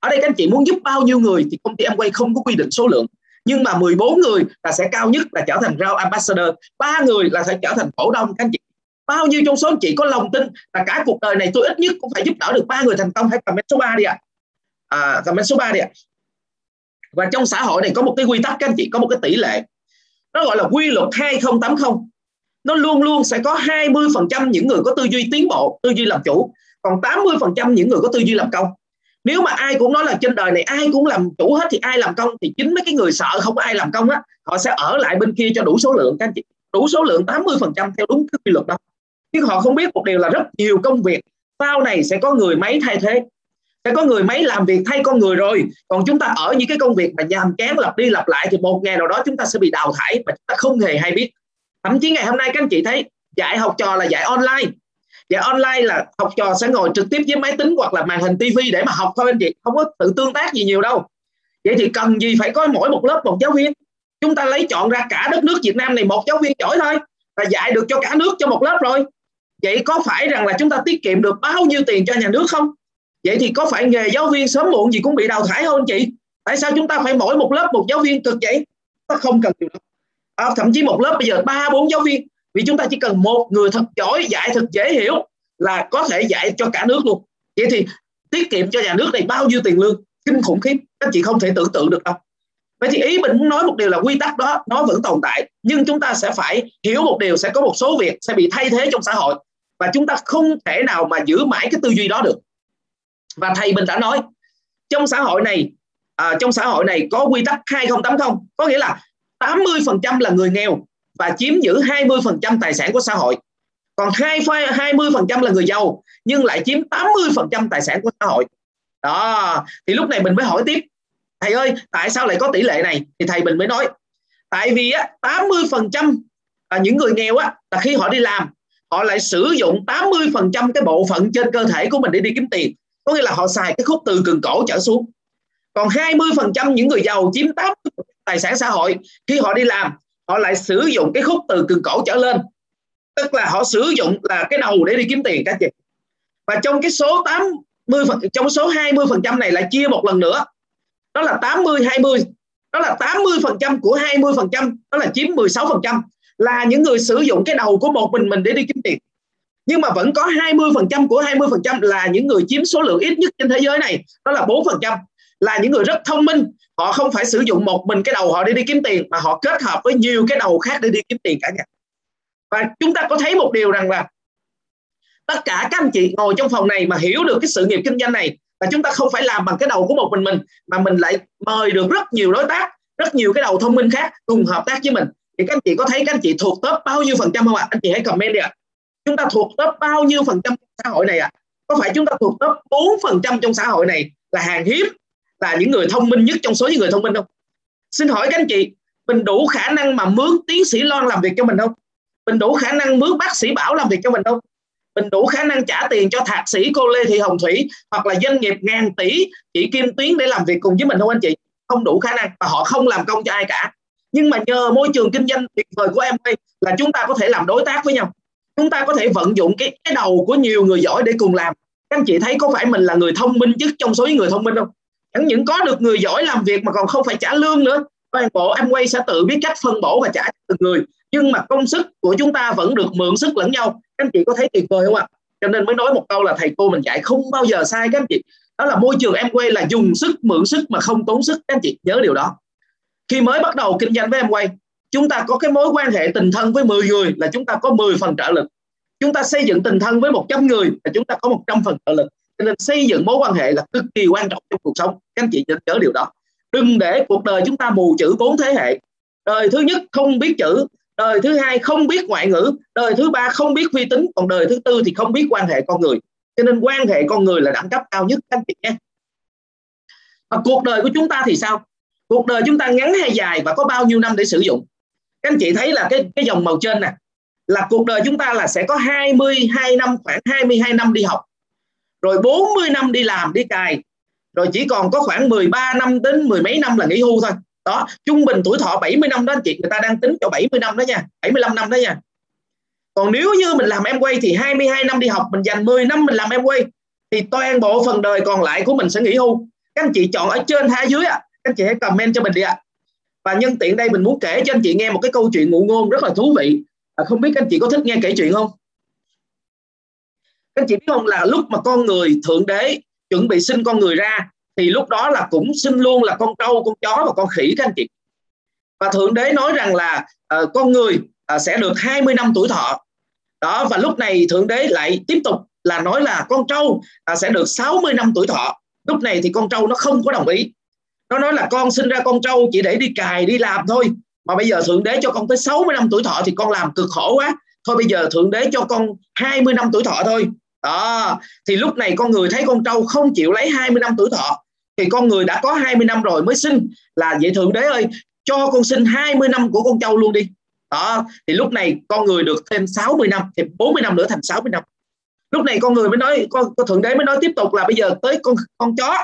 Ở đây các anh chị muốn giúp bao nhiêu người thì công ty em quay không có quy định số lượng. Nhưng mà mười bốn người là sẽ cao nhất là trở thành Rao Ambassador, ba người là sẽ trở thành cổ đông các anh chị. Bao nhiêu trong số anh chị có lòng tin là cả cuộc đời này tôi ít nhất cũng phải giúp đỡ được ba người thành công? Hãy comment số ba đi ạ. À, comment số ba đi ạ. Và trong xã hội này có một cái quy tắc các anh chị, có một cái tỷ lệ. Nó gọi là quy luật hai không tám không. Nó luôn luôn sẽ có hai mươi phần trăm những người có tư duy tiến bộ, tư duy làm chủ. Còn tám mươi phần trăm những người có tư duy làm công. Nếu mà ai cũng nói là trên đời này ai cũng làm chủ hết thì ai làm công, thì chính mấy cái người sợ không có ai làm công á, họ sẽ ở lại bên kia cho đủ số lượng các anh chị. Đủ số lượng tám mươi phần trăm theo đúng cái quy luật đó. Nhưng họ không biết một điều là rất nhiều công việc sau này sẽ có người máy thay thế. Sẽ có người máy làm việc thay con người rồi. Còn chúng ta ở những cái công việc mà nhàm chán lặp đi lặp lại thì một ngày nào đó chúng ta sẽ bị đào thải mà chúng ta không hề hay biết. Thậm chí ngày hôm nay các anh chị thấy dạy học trò là dạy online. Dạy online là học trò sẽ ngồi trực tiếp với máy tính hoặc là màn hình tivi để mà học thôi anh chị. Không có tự tương tác gì nhiều đâu. Vậy thì cần gì phải có mỗi một lớp một giáo viên. Chúng ta lấy chọn ra cả đất nước Việt Nam này một giáo viên giỏi thôi. Và dạy được cho cả nước cho một lớp rồi. Vậy có phải rằng là chúng ta tiết kiệm được bao nhiêu tiền cho nhà nước không? Vậy thì có phải nghề giáo viên sớm muộn gì cũng bị đào thải không anh chị? Tại sao chúng ta phải mỗi một lớp một giáo viên cực vậy? Ta không cần điều đó. À, thậm chí một lớp bây giờ ba bốn giáo viên. Vì chúng ta chỉ cần một người thật giỏi, dạy thật dễ hiểu là có thể dạy cho cả nước luôn. Vậy thì tiết kiệm cho nhà nước này bao nhiêu tiền lương? Kinh khủng khiếp. Các chị không thể tưởng tượng được đâu. Vậy thì ý mình muốn nói một điều là quy tắc đó nó vẫn tồn tại. Nhưng chúng ta sẽ phải hiểu một điều, sẽ có một số việc sẽ bị thay thế trong xã hội. Và chúng ta không thể nào mà giữ mãi cái tư duy đó được. Và thầy mình đã nói trong xã hội này à, trong xã hội này có quy tắc hai không tám không, có nghĩa là tám mươi phần trăm là người nghèo và chiếm giữ hai mươi phần trăm tài sản của xã hội. Còn hai mươi phần trăm là người giàu nhưng lại chiếm tám mươi phần trăm tài sản của xã hội. Đó, thì lúc này mình mới hỏi tiếp, thầy ơi, tại sao lại có tỷ lệ này? Thì thầy mình mới nói, tại vì á, tám mươi phần trăm những người nghèo á, là khi họ đi làm, họ lại sử dụng tám mươi phần trăm cái bộ phận trên cơ thể của mình để đi kiếm tiền. Có nghĩa là họ xài cái khúc từ cần cổ trở xuống. Còn hai mươi phần trăm những người giàu chiếm tám mươi phần trăm tài sản xã hội. Khi họ đi làm, họ lại sử dụng cái khúc từ cần cổ trở lên. Tức là họ sử dụng là cái đầu để đi kiếm tiền các chị. Và trong cái số tám mươi, trong số hai mươi phần trăm này lại chia một lần nữa. Đó là tám mươi hai mươi. Đó là tám mươi phần trăm của hai mươi phần trăm, đó là chiếm mười sáu phần trăm là những người sử dụng cái đầu của một mình mình để đi kiếm tiền. Nhưng mà vẫn có hai mươi phần trăm của hai mươi phần trăm là những người chiếm số lượng ít nhất trên thế giới này. Đó là bốn phần trăm là những người rất thông minh. Họ không phải sử dụng một mình cái đầu họ để đi kiếm tiền, mà họ kết hợp với nhiều cái đầu khác để đi kiếm tiền cả nhà. Và chúng ta có thấy một điều rằng là tất cả các anh chị ngồi trong phòng này mà hiểu được cái sự nghiệp kinh doanh này, là chúng ta không phải làm bằng cái đầu của một mình mình, mà mình lại mời được rất nhiều đối tác, rất nhiều cái đầu thông minh khác cùng hợp tác với mình. Thì các anh chị có thấy các anh chị thuộc top bao nhiêu phần trăm không ạ? À? Anh chị hãy comment đi ạ. À. Chúng ta thuộc top bao nhiêu phần trăm trong xã hội này ạ? À? Có phải chúng ta thuộc top bốn phần trăm trong xã hội này là hàng hiếm, là những người thông minh nhất trong số những người thông minh không? Xin hỏi các anh chị, mình đủ khả năng mà mướn tiến sĩ Loan làm việc cho mình không? Mình đủ khả năng mướn bác sĩ Bảo làm việc cho mình không? Mình đủ khả năng trả tiền cho thạc sĩ cô Lê Thị Hồng Thủy hoặc là doanh nghiệp ngàn tỷ chị Kim Tuyến để làm việc cùng với mình không anh chị? Không đủ khả năng, và họ không làm công cho ai cả. Nhưng mà nhờ môi trường kinh doanh tuyệt vời của em đây là chúng ta có thể làm đối tác với nhau. Chúng ta có thể vận dụng cái, cái đầu của nhiều người giỏi để cùng làm. Các anh chị thấy có phải mình là người thông minh nhất trong số những người thông minh không? Chẳng những có được người giỏi làm việc mà còn không phải trả lương nữa. Toàn bộ Amway sẽ tự biết cách phân bổ và trả cho từng người. Nhưng mà công sức của chúng ta vẫn được mượn sức lẫn nhau. Các anh chị có thấy tuyệt vời không ạ? Cho nên mới nói một câu là thầy cô mình dạy không bao giờ sai các anh chị. Đó là môi trường Amway là dùng sức mượn sức mà không tốn sức. Các anh chị nhớ điều đó. Khi mới bắt đầu kinh doanh với Amway, chúng ta có cái mối quan hệ tình thân với mười người là chúng ta có mười phần trợ lực. Chúng ta xây dựng tình thân với một trăm người là chúng ta có một trăm phần trợ lực. Cho nên xây dựng mối quan hệ là cực kỳ quan trọng trong cuộc sống. Các anh chị nhớ điều đó. Đừng để cuộc đời chúng ta mù chữ bốn thế hệ. Đời thứ nhất không biết chữ. đời thứ hai không biết ngoại ngữ, đời thứ ba không biết vi tính, còn đời thứ tư thì không biết quan hệ con người. Cho nên quan hệ con người là đẳng cấp cao nhất các anh chị nhé. Và cuộc đời của chúng ta thì sao? Cuộc đời chúng ta ngắn hay dài và có bao nhiêu năm để sử dụng? Các anh chị thấy là cái, cái dòng màu trên nè, là cuộc đời chúng ta là sẽ có hai mươi hai năm, khoảng hai mươi hai năm đi học, rồi bốn mươi năm đi làm, đi cày, rồi chỉ còn có khoảng mười ba năm đến mười mấy năm là nghỉ hưu thôi. Đó, trung bình tuổi thọ bảy mươi năm đó anh chị, người ta đang tính cho bảy mươi năm đó nha, bảy mươi lăm năm đó nha. Còn nếu như mình làm em quay thì hai mươi hai năm đi học, mình dành mười năm mình làm em quay, thì toàn bộ phần đời còn lại của mình sẽ nghỉ hưu. Các anh chị chọn ở trên hay dưới ạ? À? Các anh chị hãy comment cho mình đi ạ. À. Và nhân tiện đây mình muốn kể cho anh chị nghe một cái câu chuyện ngụ ngôn rất là thú vị. À, không biết các anh chị có thích nghe kể chuyện không? Các anh chị biết không, là lúc mà con người, Thượng Đế chuẩn bị sinh con người ra, thì lúc đó là cũng sinh luôn là con trâu, con chó và con khỉ các anh chị. Và Thượng Đế nói rằng là uh, con người uh, sẽ được hai mươi năm tuổi thọ. Đó, và lúc này Thượng Đế lại tiếp tục là nói là con trâu uh, sẽ được sáu mươi năm tuổi thọ. Lúc này thì con trâu nó không có đồng ý. Nó nói là con sinh ra con trâu chỉ để đi cày, đi làm thôi. Mà bây giờ Thượng Đế cho con tới sáu mươi năm tuổi thọ thì con làm cực khổ quá. Thôi bây giờ Thượng Đế cho con hai mươi năm tuổi thọ thôi. Đó, thì lúc này con người thấy con trâu không chịu lấy hai mươi năm tuổi thọ. Thì con người đã có hai mươi năm rồi mới sinh, là vậy Thượng Đế ơi, cho con sinh hai mươi năm của con trâu luôn đi. Đó, thì lúc này con người được thêm sáu mươi năm, thì bốn mươi năm nữa thành sáu mươi năm. Lúc này con người mới nói, con, con Thượng Đế mới nói tiếp tục là bây giờ tới con con chó,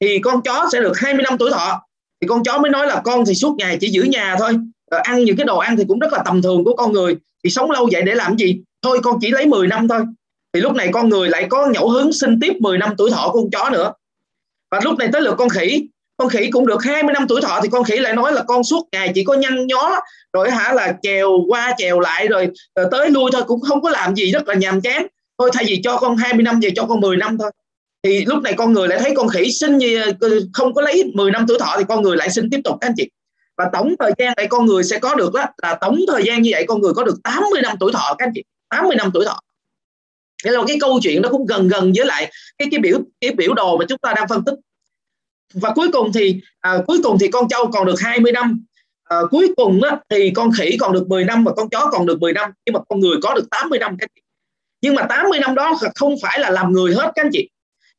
thì con chó sẽ được hai mươi năm tuổi thọ. Thì con chó mới nói là con thì suốt ngày chỉ giữ nhà thôi, rồi ăn những cái đồ ăn thì cũng rất là tầm thường của con người, thì sống lâu vậy để làm gì, thôi con chỉ lấy mười năm thôi. Thì lúc này con người lại có nhậu hứng sinh tiếp mười năm tuổi thọ của con chó nữa. Và lúc này tới lượt con khỉ, con khỉ cũng được hai mươi năm tuổi thọ, thì con khỉ lại nói là con suốt ngày chỉ có nhăn nhó, rồi hả là chèo qua chèo lại, rồi, rồi tới lui thôi, cũng không có làm gì, rất là nhàm chán. Thôi thay vì cho con hai mươi năm về cho con mười năm thôi. Thì lúc này con người lại thấy con khỉ sinh không có lấy mười năm tuổi thọ, thì con người lại sinh tiếp tục các anh chị. Và tổng thời gian này con người sẽ có được đó, là tổng thời gian như vậy con người có được tám mươi năm tuổi thọ các anh chị, tám mươi năm tuổi thọ. Thế là cái câu chuyện nó cũng gần gần với lại cái cái biểu cái biểu đồ mà chúng ta đang phân tích. Và cuối cùng thì à, cuối cùng thì con trâu còn được hai mươi năm, à, cuối cùng á, thì con khỉ còn được mười năm và con chó còn được mười năm, nhưng mà con người có được tám mươi năm các anh chị. Nhưng mà tám mươi năm đó không phải là làm người hết các anh chị.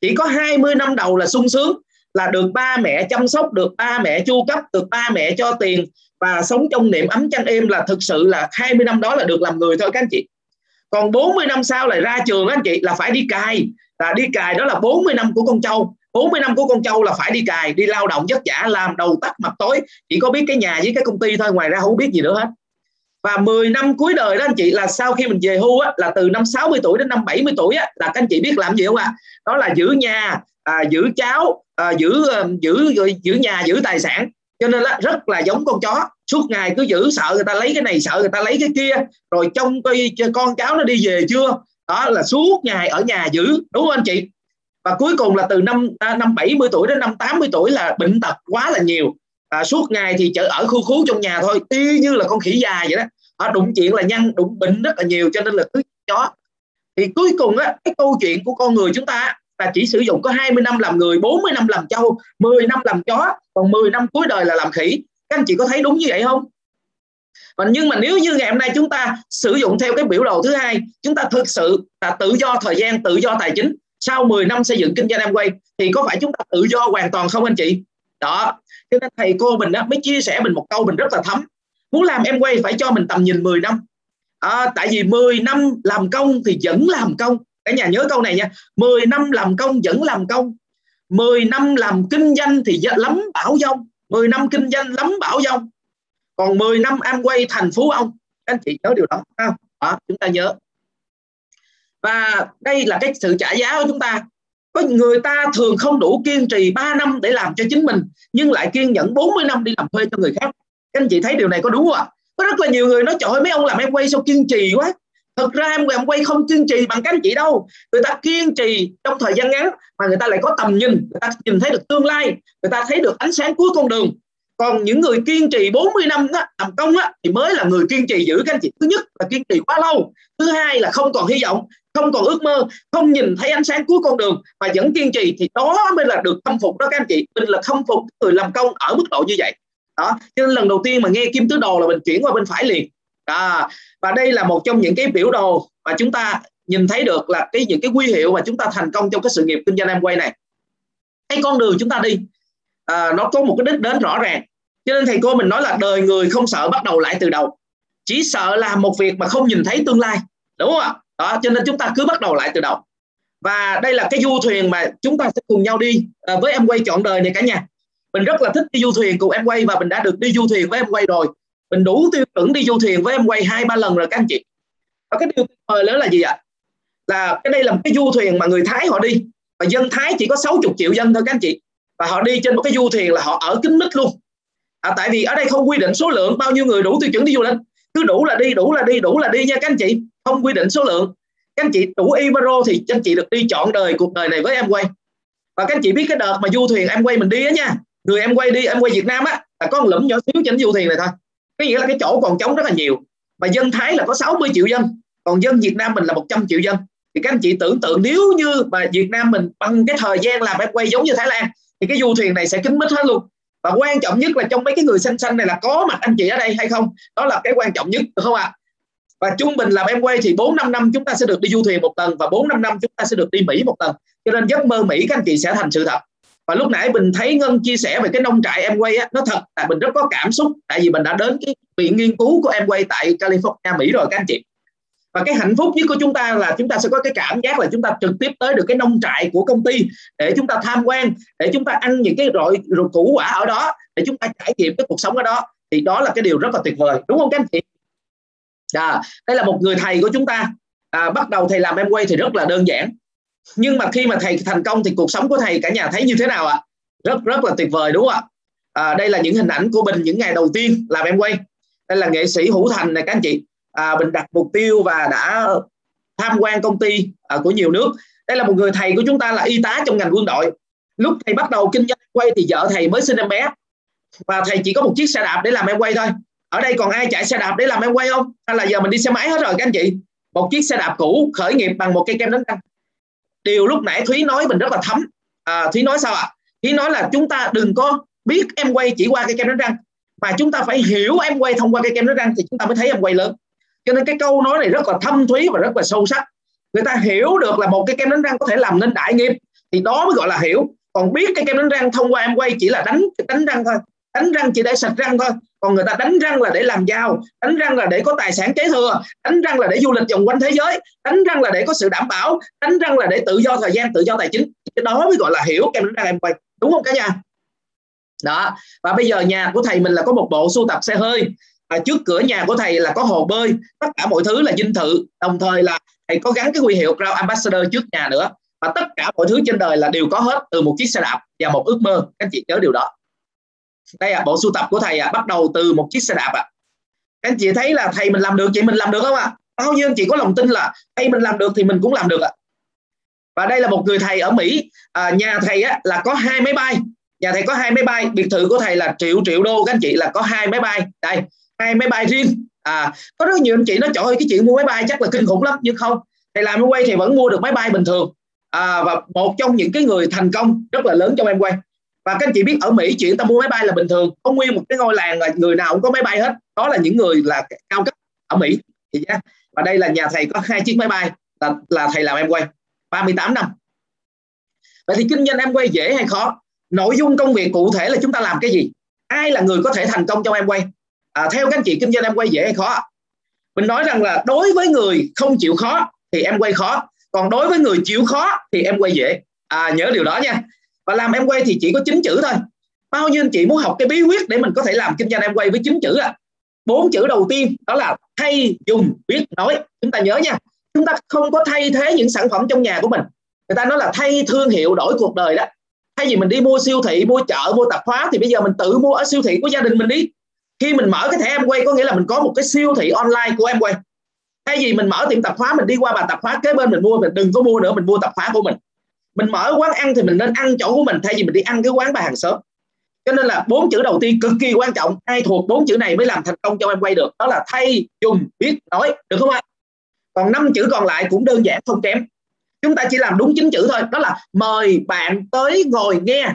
Chỉ có hai mươi năm đầu là sung sướng, là được ba mẹ chăm sóc, được ba mẹ chu cấp, được ba mẹ cho tiền và sống trong niềm ấm chăn êm, là thực sự là hai mươi năm đó là được làm người thôi các anh chị. Còn bốn mươi năm sau lại ra trường anh chị, là phải đi cày, là đi cày đó là bốn mươi năm của con trâu. bốn mươi năm của con trâu là phải đi cày, đi lao động vất vả, làm đầu tắt mặt tối, chỉ có biết cái nhà với cái công ty thôi, ngoài ra không biết gì nữa hết. Và mười năm cuối đời đó anh chị, là sau khi mình về hưu á, là từ năm sáu mươi tuổi đến năm bảy mươi tuổi á, là các anh chị biết làm gì không ạ? À? Đó là giữ nhà, à, giữ cháu, à, giữ, giữ, giữ nhà, giữ tài sản. Cho nên là rất là giống con chó, suốt ngày cứ giữ sợ người ta lấy cái này, sợ người ta lấy cái kia, rồi trông coi con cháu nó đi về chưa. Đó là suốt ngày ở nhà giữ, đúng không anh chị? Và cuối cùng là từ năm năm bảy mươi tuổi đến năm tám mươi tuổi là bệnh tật quá là nhiều. À, suốt ngày thì chở ở khu khú trong nhà thôi, y như là con khỉ già vậy đó. À, đụng chuyện là nhăn, đụng bệnh rất là nhiều, cho nên là cứ chó. Thì cuối cùng á, cái câu chuyện của con người chúng ta là chỉ sử dụng có hai mươi năm làm người, bốn mươi năm làm trâu, mười năm làm chó, còn mười năm cuối đời là làm khỉ. Các anh chị có thấy đúng như vậy không? Và nhưng mà nếu như ngày hôm nay chúng ta sử dụng theo cái biểu đồ thứ hai, chúng ta thực sự là tự do thời gian, tự do tài chính. Sau mười năm xây dựng kinh doanh em quay thì có phải chúng ta tự do hoàn toàn không anh chị? Đó, cho nên thầy cô mình đó, mới chia sẻ mình một câu mình rất là thấm. Muốn làm em quay phải cho mình tầm nhìn mười năm. À, tại vì mười năm làm công thì vẫn làm công. Cả nhà nhớ câu này nha. mười năm làm công vẫn làm công. mười năm làm kinh doanh thì lắm bảo dông. mười năm kinh doanh lắm bảo dông. Còn mười năm em quay thành phú ông. Các anh chị nhớ điều đó. Không? Đó, chúng ta nhớ. Và đây là cái sự trả giá của chúng ta. Có người ta thường không đủ kiên trì ba năm để làm cho chính mình, nhưng lại kiên nhẫn bốn mươi năm đi làm thuê cho người khác. Các anh chị thấy điều này có đúng không ạ? Có rất là nhiều người nói trời ơi mấy ông làm em quay sao kiên trì quá. Thật ra em quay không kiên trì bằng các anh chị đâu. Người ta kiên trì trong thời gian ngắn mà người ta lại có tầm nhìn, người ta nhìn thấy được tương lai, người ta thấy được ánh sáng cuối con đường. Còn những người kiên trì bốn mươi năm đó, làm công đó, thì mới là người kiên trì giữ các anh chị. Thứ nhất là kiên trì quá lâu, thứ hai là không còn hy vọng, không còn ước mơ, không nhìn thấy ánh sáng cuối con đường mà vẫn kiên trì, thì đó mới là được khâm phục đó các anh chị. Mình là khâm phục người làm công ở mức độ như vậy. Đó, cho nên lần đầu tiên mà nghe kim tứ đồ là mình chuyển qua bên phải liền. à, và đây là một trong những cái biểu đồ mà chúng ta nhìn thấy được là cái những cái huy hiệu mà chúng ta thành công trong cái sự nghiệp kinh doanh Amway này. Cái con đường chúng ta đi à, nó có một cái đích đến rõ ràng, cho nên thầy cô mình nói là đời người không sợ bắt đầu lại từ đầu, chỉ sợ làm một việc mà không nhìn thấy tương lai, đúng không ạ? Đó, cho nên chúng ta cứ bắt đầu lại từ đầu. Và đây là cái du thuyền mà chúng ta sẽ cùng nhau đi à, với Amway Chọn Đời này cả nhà. Mình rất là thích đi du thuyền cùng Amway và mình đã được đi du thuyền với Amway rồi. Mình đủ tiêu chuẩn đi du thuyền với Amway hai ba lần rồi các anh chị. Và cái điều tuyệt vời nữa là gì ạ? Là cái đây là một cái du thuyền mà người Thái họ đi, và dân Thái chỉ có sáu mươi triệu dân thôi các anh chị. Và họ đi trên một cái du thuyền là họ ở kín mít luôn. À, tại vì ở đây không quy định số lượng bao nhiêu người đủ tiêu chuẩn đi du lịch, cứ đủ là đi, đủ là đi, đủ là đi nha các anh chị, không quy định số lượng. Các anh chị đủ Ibero thì các anh chị được đi trọn đời cuộc đời này với Amway. Và các anh chị biết cái đợt mà du thuyền Amway mình đi á nha, người Amway đi Amway Việt Nam á là có một lũm nhỏ xíu trên du thuyền này thôi. Cái nghĩa là cái chỗ còn trống rất là nhiều. Và dân Thái là có sáu mươi triệu dân, còn dân Việt Nam mình là một trăm triệu dân. Thì các anh chị tưởng tượng nếu như mà Việt Nam mình bằng cái thời gian làm Amway giống như Thái Lan thì cái du thuyền này sẽ kín mít hết luôn. Và quan trọng nhất là trong mấy cái người xanh xanh này là có mặt anh chị ở đây hay không, đó là cái quan trọng nhất, được không ạ? À? Và trung bình làm Amway thì bốn năm năm chúng ta sẽ được đi du thuyền một lần, và bốn năm năm chúng ta sẽ được đi Mỹ một lần. Cho nên giấc mơ Mỹ các anh chị sẽ thành sự thật. Và lúc nãy mình thấy Ngân chia sẻ về cái nông trại Amway á, nó thật là mình rất có cảm xúc, tại vì mình đã đến cái viện nghiên cứu của Amway tại California, Mỹ rồi các anh chị. Và cái hạnh phúc nhất của chúng ta là chúng ta sẽ có cái cảm giác là chúng ta trực tiếp tới được cái nông trại của công ty để chúng ta tham quan, để chúng ta ăn những cái loại củ quả ở đó, để chúng ta trải nghiệm cái cuộc sống ở đó. Thì đó là cái điều rất là tuyệt vời, đúng không các anh chị? À, đây là một người thầy của chúng ta. À, bắt đầu thầy làm Amway thì rất là đơn giản, nhưng mà khi mà thầy thành công thì cuộc sống của thầy cả nhà thấy như thế nào ạ? À? Rất rất là tuyệt vời, đúng không ạ? À, đây là những hình ảnh của Bình những ngày đầu tiên làm Amway. Đây là nghệ sĩ Hữu Thành này các anh chị. À, mình đặt mục tiêu và đã tham quan công ty à, của nhiều nước. Đây là một người thầy của chúng ta là y tá trong ngành quân đội. Lúc thầy bắt đầu kinh doanh Amway thì vợ thầy mới sinh em bé, và thầy chỉ có một chiếc xe đạp để làm Amway thôi. Ở đây còn ai chạy xe đạp để làm Amway không? Hay là giờ mình đi xe máy hết rồi các anh chị? Một chiếc xe đạp cũ, khởi nghiệp bằng một cây kem đánh răng. Điều lúc nãy Thúy nói mình rất là thấm. à, Thúy nói sao ạ? À? Thúy nói là chúng ta đừng có biết Amway chỉ qua cây kem đánh răng, mà chúng ta phải hiểu Amway thông qua cây kem đánh răng thì chúng ta mới thấy Amway lớn. Cho nên cái câu nói này rất là thâm thúy và rất là sâu sắc. Người ta hiểu được là một cái kem đánh răng có thể làm nên đại nghiệp thì đó mới gọi là hiểu. Còn biết cái kem đánh răng thông qua Amway chỉ là đánh đánh răng thôi, đánh răng chỉ để sạch răng thôi. Còn người ta đánh răng là để làm giàu, đánh răng là để có tài sản kế thừa, đánh răng là để du lịch vòng quanh thế giới, đánh răng là để có sự đảm bảo, đánh răng là để tự do thời gian, tự do tài chính. Cái đó mới gọi là hiểu kem đánh răng Amway, đúng không cả nhà? Đó. Và bây giờ nhà của thầy mình là có một bộ sưu tập xe hơi. À, trước cửa nhà của thầy là có hồ bơi, tất cả mọi thứ là dinh thự, đồng thời là thầy có gắn cái huy hiệu Crown Ambassador trước nhà nữa. Và tất cả mọi thứ trên đời là đều có hết, từ một chiếc xe đạp và một ước mơ. Các anh chị nhớ điều đó. Đây à, bộ sưu tập của thầy à, bắt đầu từ một chiếc xe đạp ạ. À. Các anh chị thấy là thầy mình làm được, chị mình làm được không ạ? À? Bao nhiêu anh chị có lòng tin là thầy mình làm được thì mình cũng làm được ạ. À. Và đây là một người thầy ở Mỹ, à, nhà thầy á, là có hai máy bay, nhà thầy có hai máy bay, biệt thự của thầy là triệu triệu đô các anh chị, là có hai máy bay, đây. Hai máy bay riêng. À, có rất nhiều anh chị nói trời ơi cái chuyện mua máy bay chắc là kinh khủng lắm, nhưng không, thầy làm Amway thì vẫn mua được máy bay bình thường. À, và một trong những cái người thành công rất là lớn trong Amway. Và các anh chị biết ở Mỹ chuyện ta mua máy bay là bình thường, có nguyên một cái ngôi làng là người nào cũng có máy bay hết, đó là những người là cao cấp ở Mỹ. Và đây là nhà thầy có hai chiếc máy bay là, là thầy làm Amway ba mươi tám năm. Vậy thì kinh doanh Amway dễ hay khó? Nội dung công việc cụ thể là chúng ta làm cái gì? Ai là người có thể thành công trong Amway? À, theo các anh chị kinh doanh Amway dễ hay khó? Mình nói rằng là đối với người không chịu khó thì Amway khó, còn đối với người chịu khó thì Amway dễ. À, nhớ điều đó nha. Và làm Amway thì chỉ có chín chữ thôi. Bao nhiêu anh chị muốn học cái bí quyết để mình có thể làm kinh doanh Amway với chín chữ ạ? Bốn chữ đầu tiên đó là thay, dùng, biết, nói. Chúng ta nhớ nha, chúng ta không có thay thế những sản phẩm trong nhà của mình. Người ta nói là thay thương hiệu đổi cuộc đời đó. Thay vì mình đi mua siêu thị, mua chợ, mua tạp hóa thì bây giờ mình tự mua ở siêu thị của gia đình mình đi. Khi mình mở cái thẻ Amway có nghĩa là mình có một cái siêu thị online của Amway. Thay vì mình mở tiệm tạp hóa, mình đi qua bà tạp hóa kế bên mình mua, mình đừng có mua nữa, mình mua tạp hóa của mình. Mình mở quán ăn thì mình nên ăn chỗ của mình thay vì mình đi ăn cái quán bà hàng xóm. Cho nên là bốn chữ đầu tiên cực kỳ quan trọng, ai thuộc bốn chữ này mới làm thành công trong Amway được, đó là thay, dùng, biết, nói, được không ạ? Còn năm chữ còn lại cũng đơn giản không kém. Chúng ta chỉ làm đúng chín chữ thôi, đó là mời bạn tới ngồi nghe,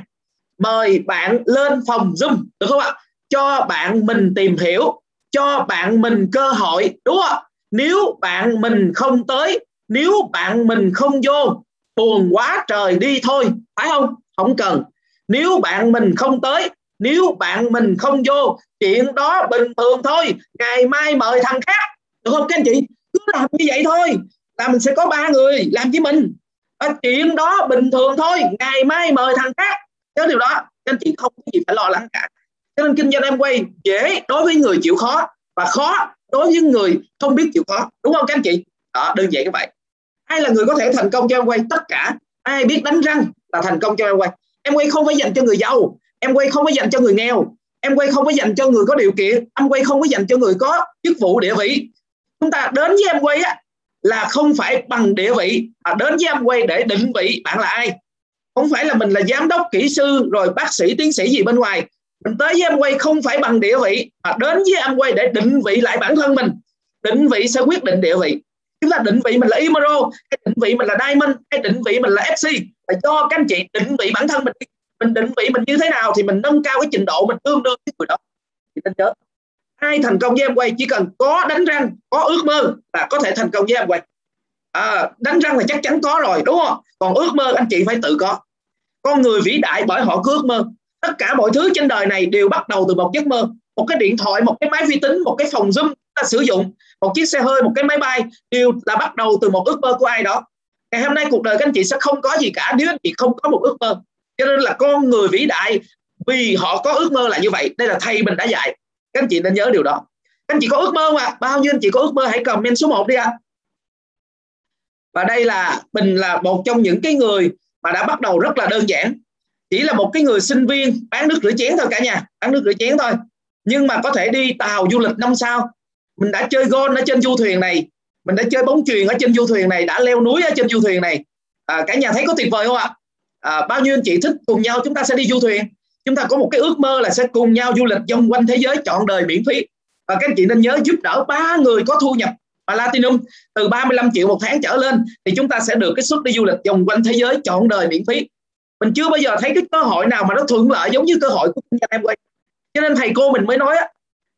mời bạn lên phòng Zoom, được không ạ? Cho bạn mình tìm hiểu, cho bạn mình cơ hội, đúng không? Nếu bạn mình không tới, nếu bạn mình không vô, buồn quá trời đi thôi, phải không? Không cần. Nếu bạn mình không tới, nếu bạn mình không vô, chuyện đó bình thường thôi, ngày mai mời thằng khác, được không các anh chị? Cứ làm như vậy thôi là mình sẽ có ba người làm với mình. À, chuyện đó bình thường thôi, ngày mai mời thằng khác. Cái điều đó các anh chị không có gì phải lo lắng cả. Cho nên kinh doanh em quay dễ đối với người chịu khó và khó đối với người không biết chịu khó, đúng không các anh chị? Đó, đơn giản như vậy. Ai là người có thể thành công cho em quay? Tất cả ai biết đánh răng là thành công cho em quay. Em quay không phải dành cho người giàu, em quay không phải dành cho người nghèo, em quay không phải dành cho người có điều kiện, em quay không phải dành cho người có chức vụ địa vị. Chúng ta đến với em quay á là không phải bằng địa vị, mà đến với em quay để định vị bạn là ai. Không phải là mình là giám đốc, kỹ sư, rồi bác sĩ, tiến sĩ gì bên ngoài. Mình tới với em quay không phải bằng địa vị, mà đến với em quay để định vị lại bản thân mình. Định vị sẽ quyết định địa vị. Chúng ta định vị mình là Emerald, hay định vị mình là Diamond, hay định vị mình là ép xê, là do các anh chị định vị bản thân mình. Mình định vị mình như thế nào thì mình nâng cao cái trình độ mình tương đương với người đó. Thì nên nhớ, ai thành công với em quay chỉ cần có đánh răng, có ước mơ là có thể thành công với em quay. À, đánh răng là chắc chắn có rồi, đúng không? Còn ước mơ anh chị phải tự có. Con người vĩ đại bởi họ có ước mơ. Tất cả mọi thứ trên đời này đều bắt đầu từ một giấc mơ. Một cái điện thoại, một cái máy vi tính, một cái phòng Zoom ta sử dụng, một chiếc xe hơi, một cái máy bay đều là bắt đầu từ một ước mơ của ai đó. Ngày hôm nay cuộc đời các anh chị sẽ không có gì cả nếu anh chị không có một ước mơ. Cho nên là con người vĩ đại vì họ có ước mơ là như vậy. Đây là thầy mình đã dạy. Các anh chị nên nhớ điều đó. Các anh chị có ước mơ không ạ? Bao nhiêu anh chị có ước mơ? Hãy comment số một đi ạ. À. Và đây là mình là một trong những cái người mà đã bắt đầu rất là đơn giản. Chỉ là một cái người sinh viên bán nước rửa chén thôi cả nhà. Bán nước rửa chén thôi. Nhưng mà có thể đi tàu du lịch năm sao. Mình đã chơi golf ở trên du thuyền này. Mình đã chơi bóng chuyền ở trên du thuyền này. Đã leo núi ở trên du thuyền này. À, cả nhà thấy có tuyệt vời không ạ? À, bao nhiêu anh chị thích cùng nhau chúng ta sẽ đi du thuyền. Chúng ta có một cái ước mơ là sẽ cùng nhau du lịch vòng quanh thế giới trọn đời miễn phí. Và các anh chị nên nhớ giúp đỡ ba người có thu nhập Platinum từ ba mươi lăm triệu một tháng trở lên thì chúng ta sẽ được cái suất đi du lịch vòng quanh thế giới trọn đời miễn phí. Mình chưa bao giờ thấy cái cơ hội nào mà nó thuận lợi giống như cơ hội của kinh doanh Amway. Cho nên thầy cô mình mới nói á,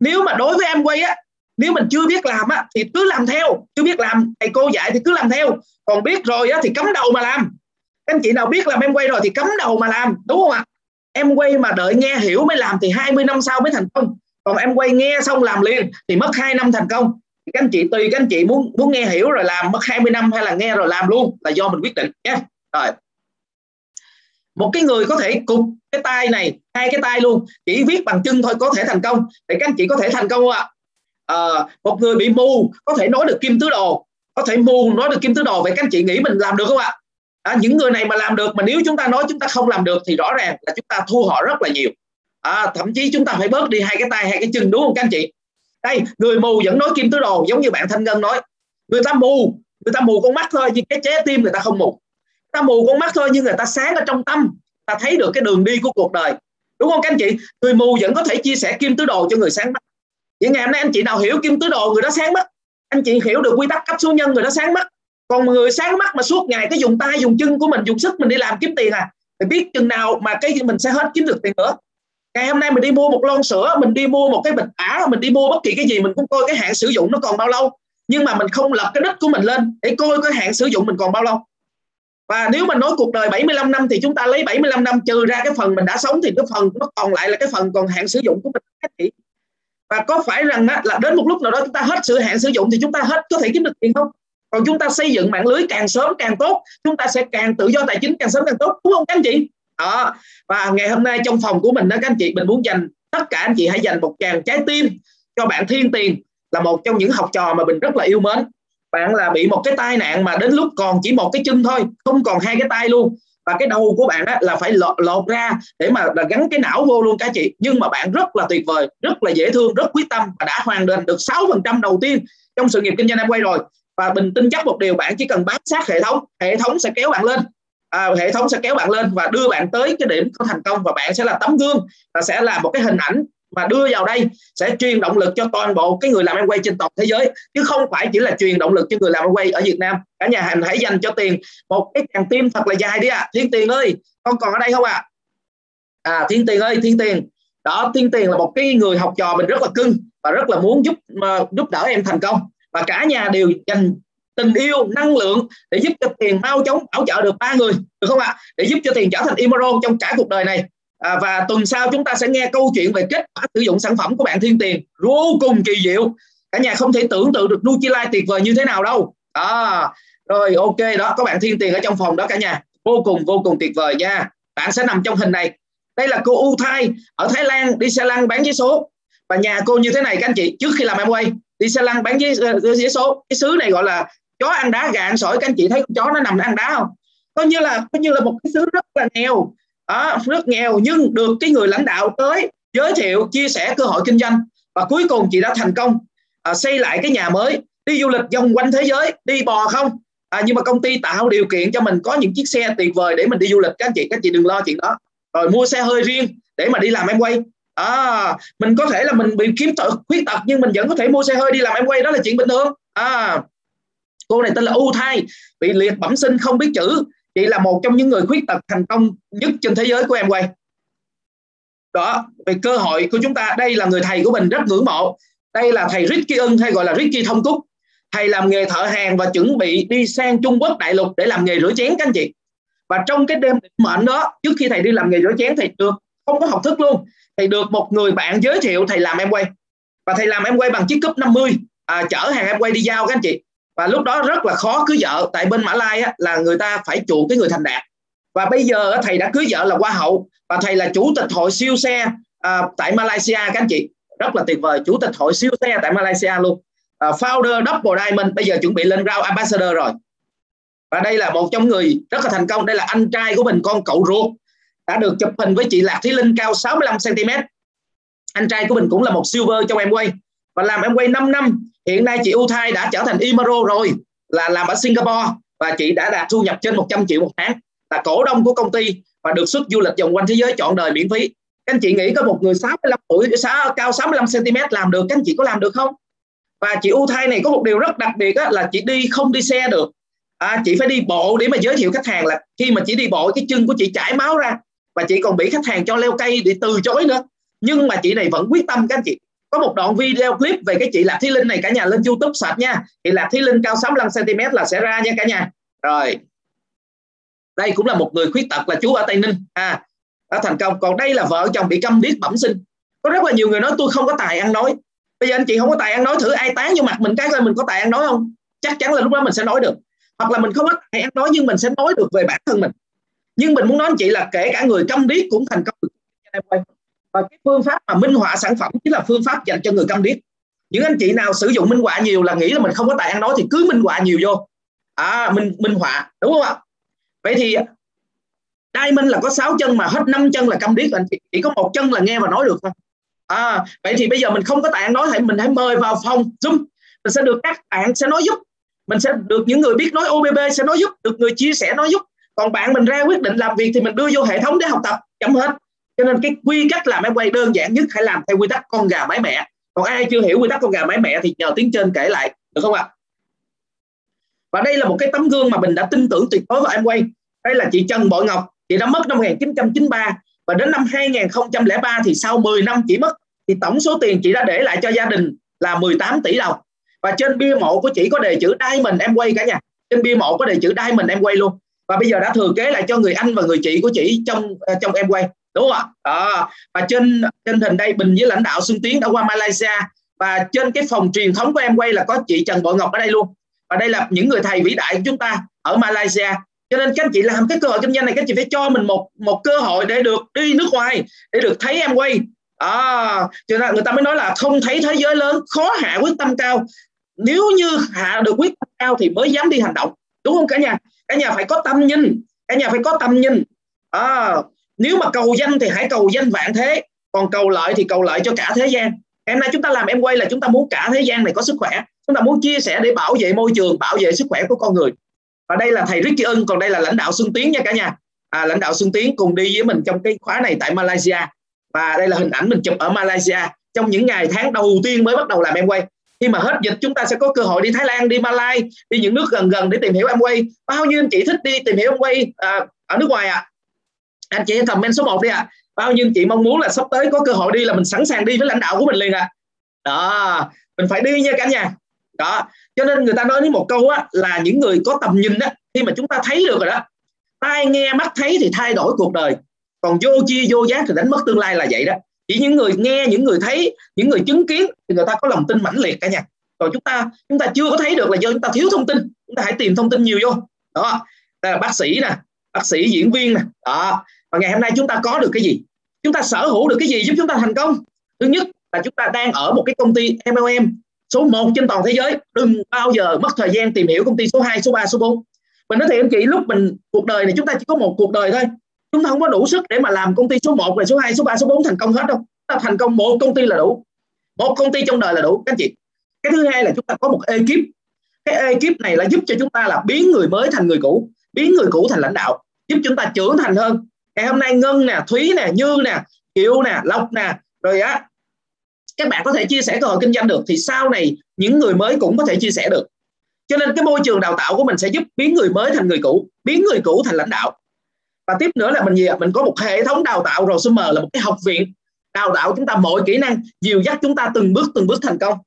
nếu mà đối với Amway á, nếu mình chưa biết làm á thì cứ làm theo, chưa biết làm thầy cô dạy thì cứ làm theo, còn biết rồi á thì cắm đầu mà làm. Các anh chị nào biết làm Amway rồi thì cắm đầu mà làm, đúng không ạ? Amway mà đợi nghe hiểu mới làm thì hai mươi năm sau mới thành công. Còn Amway nghe xong làm liền thì mất hai năm thành công. Các anh chị tùy các anh chị muốn muốn nghe hiểu rồi làm mất hai mươi năm hay là nghe rồi làm luôn là do mình quyết định nhé. Rồi. Một cái người có thể cụp cái tay này, hai cái tay luôn, chỉ viết bằng chân thôi có thể thành công. Để các anh chị có thể thành công không ạ? À, một người bị mù có thể nói được kim tứ đồ, có thể mù nói được kim tứ đồ. Vậy các anh chị nghĩ mình làm được không ạ? À, những người này mà làm được, mà nếu chúng ta nói chúng ta không làm được thì rõ ràng là chúng ta thua họ rất là nhiều. À, thậm chí chúng ta phải bớt đi hai cái tay, hai cái chân, đúng không các anh chị? Đây, người mù vẫn nói kim tứ đồ giống như bạn Thanh Ngân nói. Người ta mù, người ta mù con mắt thôi nhưng cái trái tim người ta không mù. Người ta mù con mắt thôi nhưng người ta sáng ở trong tâm, ta thấy được cái đường đi của cuộc đời. Đúng không các anh chị? Người mù vẫn có thể chia sẻ kim tứ đồ cho người sáng mắt. Vậy ngày hôm nay anh chị nào hiểu kim tứ đồ người đó sáng mắt. Anh chị hiểu được quy tắc cấp số nhân người đó sáng mắt. Còn người sáng mắt mà suốt ngày cái dùng tay, dùng chân của mình, dùng sức mình đi làm kiếm tiền à, thì biết chừng nào mà cái mình sẽ hết kiếm được tiền nữa. Ngày hôm nay mình đi mua một lon sữa, mình đi mua một cái bịch ả, mình đi mua bất kỳ cái gì mình cũng coi cái hạn sử dụng nó còn bao lâu. Nhưng mà mình không lật cái đích của mình lên để coi cái hạn sử dụng mình còn bao lâu. Và nếu mình nói cuộc đời bảy mươi lăm năm thì chúng ta lấy bảy mươi lăm năm trừ ra cái phần mình đã sống thì cái phần nó còn lại là cái phần còn hạn sử dụng của mình. Các chị. Và có phải rằng á, là đến một lúc nào đó chúng ta hết sự hạn sử dụng thì chúng ta hết có thể kiếm được tiền không? Còn chúng ta xây dựng mạng lưới càng sớm càng tốt, chúng ta sẽ càng tự do tài chính càng sớm càng tốt, đúng không các anh chị? Đó. Và ngày hôm nay trong phòng của mình đó các anh chị, mình muốn dành tất cả anh chị hãy dành một tràng trái tim cho bạn Thiên Tiền, là một trong những học trò mà mình rất là yêu mến. Bạn là bị một cái tai nạn mà đến lúc còn chỉ một cái chân thôi, không còn hai cái tay luôn, và cái đầu của bạn á, là phải lột, lột ra để mà là gắn cái não vô luôn các chị. Nhưng mà bạn rất là tuyệt vời, rất là dễ thương, rất quyết tâm và đã hoàn thành được sáu phần trăm đầu tiên trong sự nghiệp kinh doanh Amway rồi. Và mình tin chắc một điều, bạn chỉ cần bám sát hệ thống, hệ thống sẽ kéo bạn lên. À, hệ thống sẽ kéo bạn lên và đưa bạn tới cái điểm có thành công, và bạn sẽ là tấm gương và sẽ là một cái hình ảnh mà đưa vào đây sẽ truyền động lực cho toàn bộ cái người làm Amway trên toàn thế giới, chứ không phải chỉ là truyền động lực cho người làm Amway ở Việt Nam. Cả nhà hành hãy dành cho Tiền một cái càng tim thật là dài đi ạ. À. Thiên Tiền ơi, con còn ở đây không ạ? À? à Thiên Tiền ơi, Thiên Tiền đó. Tiên Tiền là một cái người học trò mình rất là cưng và rất là muốn giúp giúp đỡ em thành công, và cả nhà đều dành tình yêu, năng lượng để giúp cho Tiền mau chóng bảo trợ được ba người, được không ạ? Để giúp cho Tiền trở thành Emerald trong cả cuộc đời này. À, và tuần sau chúng ta sẽ nghe câu chuyện về kết quả sử dụng sản phẩm của bạn Thiên Tiền vô cùng kỳ diệu. Cả nhà không thể tưởng tượng được Nutrilite tuyệt vời như thế nào đâu. À, rồi ok đó, có bạn Thiên Tiền ở trong phòng đó cả nhà. Vô cùng vô cùng tuyệt vời nha. Bạn sẽ nằm trong hình này. Đây là cô U Thai ở Thái Lan đi xe lăn bán vé số. Và nhà cô như thế này các anh chị, trước khi làm em quay đi xe lăn bán vé số. Cái xứ này gọi là chó ăn đá gà ăn sỏi. Các anh chị thấy con chó nó nằm nó ăn đá không? Coi như là coi như là một cái xứ rất là nghèo. À, rất nghèo nhưng được cái người lãnh đạo tới giới thiệu, chia sẻ cơ hội kinh doanh, và cuối cùng chị đã thành công à, xây lại cái nhà mới, đi du lịch vòng quanh thế giới, đi bò không à, nhưng mà công ty tạo điều kiện cho mình có những chiếc xe tuyệt vời để mình đi du lịch. Các anh chị, các anh chị đừng lo chuyện đó. Rồi mua xe hơi riêng để mà đi làm em quay à, mình có thể là mình bị kiếm khuyết tật nhưng mình vẫn có thể mua xe hơi đi làm em quay, đó là chuyện bình thường à. Cô này tên là U Thai, bị liệt bẩm sinh không biết chữ. Chị là một trong những người khuyết tật thành công nhất trên thế giới của em quay. Đó, về cơ hội của chúng ta. Đây là người thầy của mình rất ngưỡng mộ. Đây là thầy Ricky Ưng hay gọi là Ricky Thông Cúc. Thầy làm nghề thợ hàng và chuẩn bị đi sang Trung Quốc đại lục để làm nghề rửa chén các anh chị. Và trong cái đêm định mệnh đó, trước khi thầy đi làm nghề rửa chén, thầy được không có học thức luôn. Thầy được một người bạn giới thiệu thầy làm em quay. Và thầy làm em quay bằng chiếc cúp năm mươi à, chở hàng em quay đi giao các anh chị. Và lúc đó rất là khó cưới vợ, tại bên Mã Lai á, là người ta phải chuộng cái người thành đạt. Và bây giờ á, thầy đã cưới vợ là Hoa Hậu, và thầy là chủ tịch hội siêu xe à, tại Malaysia các anh chị. Rất là tuyệt vời, chủ tịch hội siêu xe tại Malaysia luôn à, founder Double Diamond, bây giờ chuẩn bị lên round ambassador rồi. Và đây là một trong người rất là thành công. Đây là anh trai của mình, con cậu ruột, đã được chụp hình với chị Lạc Thí Linh cao sáu mươi lăm xăng ti mét. Anh trai của mình cũng là một silver trong em quay và làm em quay năm năm. Hiện nay chị U Thai đã trở thành Emerald rồi, là làm ở Singapore, và chị đã đạt thu nhập trên một trăm triệu một tháng, là cổ đông của công ty và được xuất du lịch vòng quanh thế giới trọn đời miễn phí. Các anh chị nghĩ có một người sáu mươi lăm tuổi, cao sáu mươi lăm xăng ti mét làm được, các anh chị có làm được không? Và chị U Thai này có một điều rất đặc biệt á, là chị đi không đi xe được. À, chị phải đi bộ để mà giới thiệu khách hàng, là khi mà chị đi bộ cái chân của chị chảy máu ra và chị còn bị khách hàng cho leo cây để từ chối nữa. Nhưng mà chị này vẫn quyết tâm các anh chị. Có một đoạn video clip về cái chị Lạc Thí Linh này, cả nhà lên YouTube search nha. Chị Lạc Thí Linh cao sáu mươi lăm xăng ti mét là sẽ ra nha cả nhà. Rồi. Đây cũng là một người khuyết tật, là chú ở Tây Ninh à, đã thành công. Còn đây là vợ chồng bị câm điếc bẩm sinh. Có rất là nhiều người nói tôi không có tài ăn nói. Bây giờ anh chị không có tài ăn nói, thử ai tán vô mặt mình cái coi mình có tài ăn nói không? Chắc chắn là lúc đó mình sẽ nói được. Hoặc là mình không có tài ăn nói nhưng mình sẽ nói được về bản thân mình. Nhưng mình muốn nói anh chị là kể cả người câm điếc cũng thành công được. Và cái phương pháp mà minh họa sản phẩm chính là phương pháp dành cho người câm điếc. Những anh chị nào sử dụng minh họa nhiều là nghĩ là mình không có tài ăn nói thì cứ minh họa nhiều vô à, mình minh họa, đúng không ạ? Vậy thì Diamond là có sáu chân mà hết năm chân là câm điếc, anh chị chỉ có một chân là nghe và nói được thôi à. Vậy thì bây giờ mình không có tài ăn nói, hãy mình hãy mời vào phòng Zoom, mình sẽ được các bạn sẽ nói giúp, mình sẽ được những người biết nói ô bê bê sẽ nói giúp, được người chia sẻ nói giúp, còn bạn mình ra quyết định làm việc thì mình đưa vô hệ thống để học tập, chấm hết. Cho nên cái quy cách làm em quay đơn giản nhất, hãy làm theo quy tắc con gà mái mẹ. Còn ai chưa hiểu quy tắc con gà mái mẹ thì nhờ Tiến Trên kể lại, được không ạ? Và đây là một cái tấm gương mà mình đã tin tưởng tuyệt đối vào em quay. Đây là chị Trần Bội Ngọc, chị đã mất năm một nghìn chín trăm chín mươi ba, và đến năm hai nghìn không trăm lẻ ba thì sau mười năm chị mất, thì tổng số tiền chị đã để lại cho gia đình là mười tám tỷ đồng. Và trên bia mộ của chị có đề chữ Diamond em quay cả nhà. Trên bia mộ có đề chữ Diamond em quay luôn. Và bây giờ đã thừa kế lại cho người anh và người chị của chị trong trong em quay. Đúng không ạ? À, và trên trên hình đây, Bình với lãnh đạo Xuân Tiến đã qua Malaysia, và trên cái phòng truyền thống của em quay là có chị Trần Bội Ngọc ở đây luôn. Và đây là những người thầy vĩ đại của chúng ta ở Malaysia. Cho nên các anh chị làm cái cơ hội kinh doanh này, các anh chị phải cho mình một một cơ hội để được đi nước ngoài, để được thấy em quay. À, cho nên người ta mới nói là không thấy thế giới lớn, khó hạ quyết tâm cao. Nếu như hạ được quyết tâm cao thì mới dám đi hành động. Đúng không cả nhà? Cả nhà phải có tâm nhìn, cả nhà phải có tâm nhìn. À, nếu mà cầu danh thì hãy cầu danh vạn thế, còn cầu lợi thì cầu lợi cho cả thế gian. Em nay chúng ta làm em quay là chúng ta muốn cả thế gian này có sức khỏe, chúng ta muốn chia sẻ để bảo vệ môi trường, bảo vệ sức khỏe của con người. Và đây là thầy Ricky Ưng, còn đây là lãnh đạo Xuân Tiến nha cả nhà. À, lãnh đạo Xuân Tiến cùng đi với mình trong cái khóa này tại Malaysia. Và đây là hình ảnh mình chụp ở Malaysia trong những ngày tháng đầu tiên mới bắt đầu làm em quay. Khi mà hết dịch chúng ta sẽ có cơ hội đi Thái Lan, đi Malai, đi những nước gần gần để tìm hiểu em quay. Bao nhiêu anh chị thích đi tìm hiểu em quay à, ở nước ngoài ạ? À? Anh chị comment số một đi ạ. À. Bao nhiêu chị mong muốn là sắp tới có cơ hội đi là mình sẵn sàng đi với lãnh đạo của mình liền à. Đó, mình phải đi nha cả nhà. Đó, cho nên người ta nói đến một câu á, là những người có tầm nhìn á, khi mà chúng ta thấy được rồi đó, tai nghe mắt thấy thì thay đổi cuộc đời, còn vô chi vô giác thì đánh mất tương lai, là vậy đó. Chỉ những người nghe, những người thấy, những người chứng kiến thì người ta có lòng tin mãnh liệt cả nhà. Còn chúng ta chúng ta chưa có thấy được là do chúng ta thiếu thông tin. Chúng ta hãy tìm thông tin nhiều vô. Đó, đây là bác sĩ nè, bác sĩ, diễn viên nè. Đó, và ngày hôm nay chúng ta có được cái gì? Chúng ta sở hữu được cái gì giúp chúng ta thành công? Thứ nhất là chúng ta đang ở một cái công ty em lờ em số một trên toàn thế giới. Đừng bao giờ mất thời gian tìm hiểu công ty số hai, số ba, số bốn. Mình nói thiệt anh chị, lúc mình cuộc đời này chúng ta chỉ có một cuộc đời thôi. Chúng ta không có đủ sức để mà làm công ty số một, rồi số hai, số ba, số bốn thành công hết đâu. Chúng ta thành công một công ty là đủ. Một công ty trong đời là đủ các anh chị. Cái thứ hai là chúng ta có một ekip. Cái ekip này là giúp cho chúng ta là biến người mới thành người cũ, biến người cũ thành lãnh đạo, giúp chúng ta trưởng thành hơn. Ngày hôm nay Ngân nè, Thúy nè, Như nè, Kiều nè, Lộc nè, rồi á, các bạn có thể chia sẻ cơ hội kinh doanh được, thì sau này những người mới cũng có thể chia sẻ được. Cho nên cái môi trường đào tạo của mình sẽ giúp biến người mới thành người cũ, biến người cũ thành lãnh đạo. Và tiếp nữa là mình gì ạ? Mình có một hệ thống đào tạo Rosemer, là một cái học viện đào tạo chúng ta mọi kỹ năng, dìu dắt chúng ta từng bước từng bước thành công.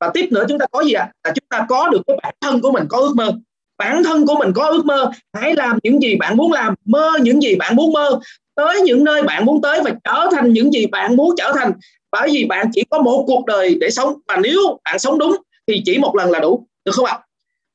Và tiếp nữa chúng ta có gì ạ? Là chúng ta có được cái bản thân của mình có ước mơ. Bản thân của mình có ước mơ, hãy làm những gì bạn muốn làm, mơ những gì bạn muốn mơ, tới những nơi bạn muốn tới và trở thành những gì bạn muốn trở thành. Bởi vì bạn chỉ có một cuộc đời để sống, và nếu bạn sống đúng thì chỉ một lần là đủ, được không ạ?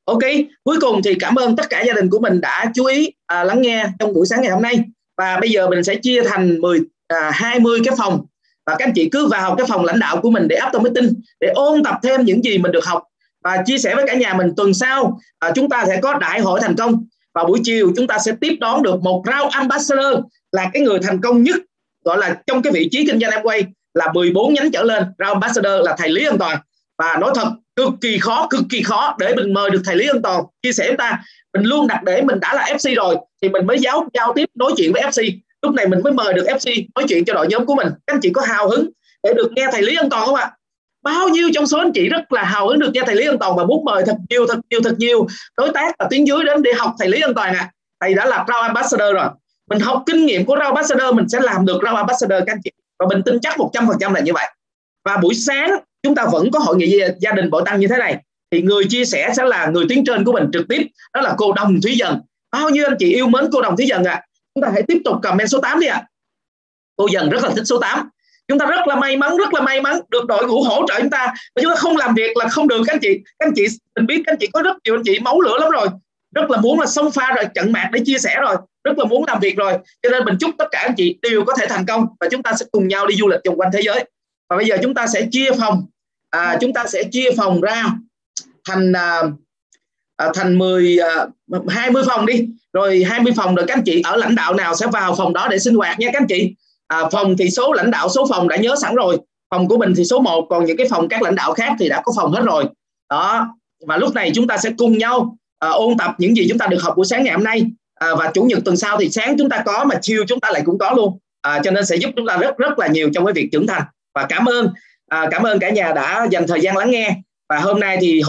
Ok, cuối cùng thì cảm ơn tất cả gia đình của mình đã chú ý à, lắng nghe trong buổi sáng ngày hôm nay. Và bây giờ mình sẽ chia thành mười, à, hai mươi cái phòng. Và các anh chị cứ vào cái phòng lãnh đạo của mình để áp dụng meeting, để ôn tập thêm những gì mình được học. Và chia sẻ với cả nhà mình, tuần sau à, chúng ta sẽ có đại hội thành công. Và buổi chiều chúng ta sẽ tiếp đón được một round ambassador, là cái người thành công nhất, gọi là trong cái vị trí kinh doanh Amway, là mười bốn nhánh trở lên. Round ambassador là thầy Lý An Toàn. Và nói thật, cực kỳ khó, cực kỳ khó để mình mời được thầy Lý An Toàn chia sẻ với ta. Mình luôn đặt để mình đã là ép xê rồi thì mình mới giáo giao tiếp nói chuyện với ép xê. Lúc này mình mới mời được ép xê nói chuyện cho đội nhóm của mình. Các anh chị có hào hứng để được nghe thầy Lý An Toàn không ạ? Bao nhiêu trong số anh chị rất là hào hứng được nghe thầy Lý An Toàn và muốn mời thật nhiều, thật nhiều, thật nhiều đối tác và tuyến dưới đến để học thầy Lý An Toàn ạ. À, thầy đã là Round Ambassador rồi. Mình học kinh nghiệm của Round Ambassador, mình sẽ làm được Round Ambassador các anh chị. Và mình tin chắc một trăm phần trăm là như vậy. Và buổi sáng chúng ta vẫn có hội nghị gia đình bội tăng như thế này. Thì người chia sẻ sẽ là người tuyến trên của mình trực tiếp, đó là cô Đồng Thúy Dần. Bao nhiêu anh chị yêu mến cô Đồng Thúy Dần ạ? À, chúng ta hãy tiếp tục comment số tám đi ạ. À, cô Dần rất là thích số tám. Chúng ta rất là may mắn, rất là may mắn được đội ngũ hỗ trợ chúng ta. Và chúng ta không làm việc là không được các anh chị. Các anh chị, mình biết các anh chị có rất nhiều anh chị máu lửa lắm rồi, rất là muốn là xông pha rồi, trận mạc để chia sẻ rồi, rất là muốn làm việc rồi. Cho nên mình chúc tất cả anh chị đều có thể thành công, và chúng ta sẽ cùng nhau đi du lịch vòng quanh thế giới. Và bây giờ chúng ta sẽ chia phòng, à, chúng ta sẽ chia phòng ra thành à, thành mười, hai mươi phòng đi. Rồi hai mươi phòng rồi các anh chị ở lãnh đạo nào sẽ vào phòng đó để sinh hoạt nha các anh chị. À, phòng thì số lãnh đạo, số phòng đã nhớ sẵn rồi. Phòng của mình thì số một, còn những cái phòng các lãnh đạo khác thì đã có phòng hết rồi. Đó, và lúc này chúng ta sẽ cùng nhau à, ôn tập những gì chúng ta được học buổi sáng ngày hôm nay. À, và chủ nhật tuần sau thì sáng chúng ta có mà chiều chúng ta lại cũng có luôn. À, cho nên sẽ giúp chúng ta rất rất là nhiều trong cái việc trưởng thành. Và cảm ơn, à, cảm ơn cả nhà đã dành thời gian lắng nghe. Và hôm nay thì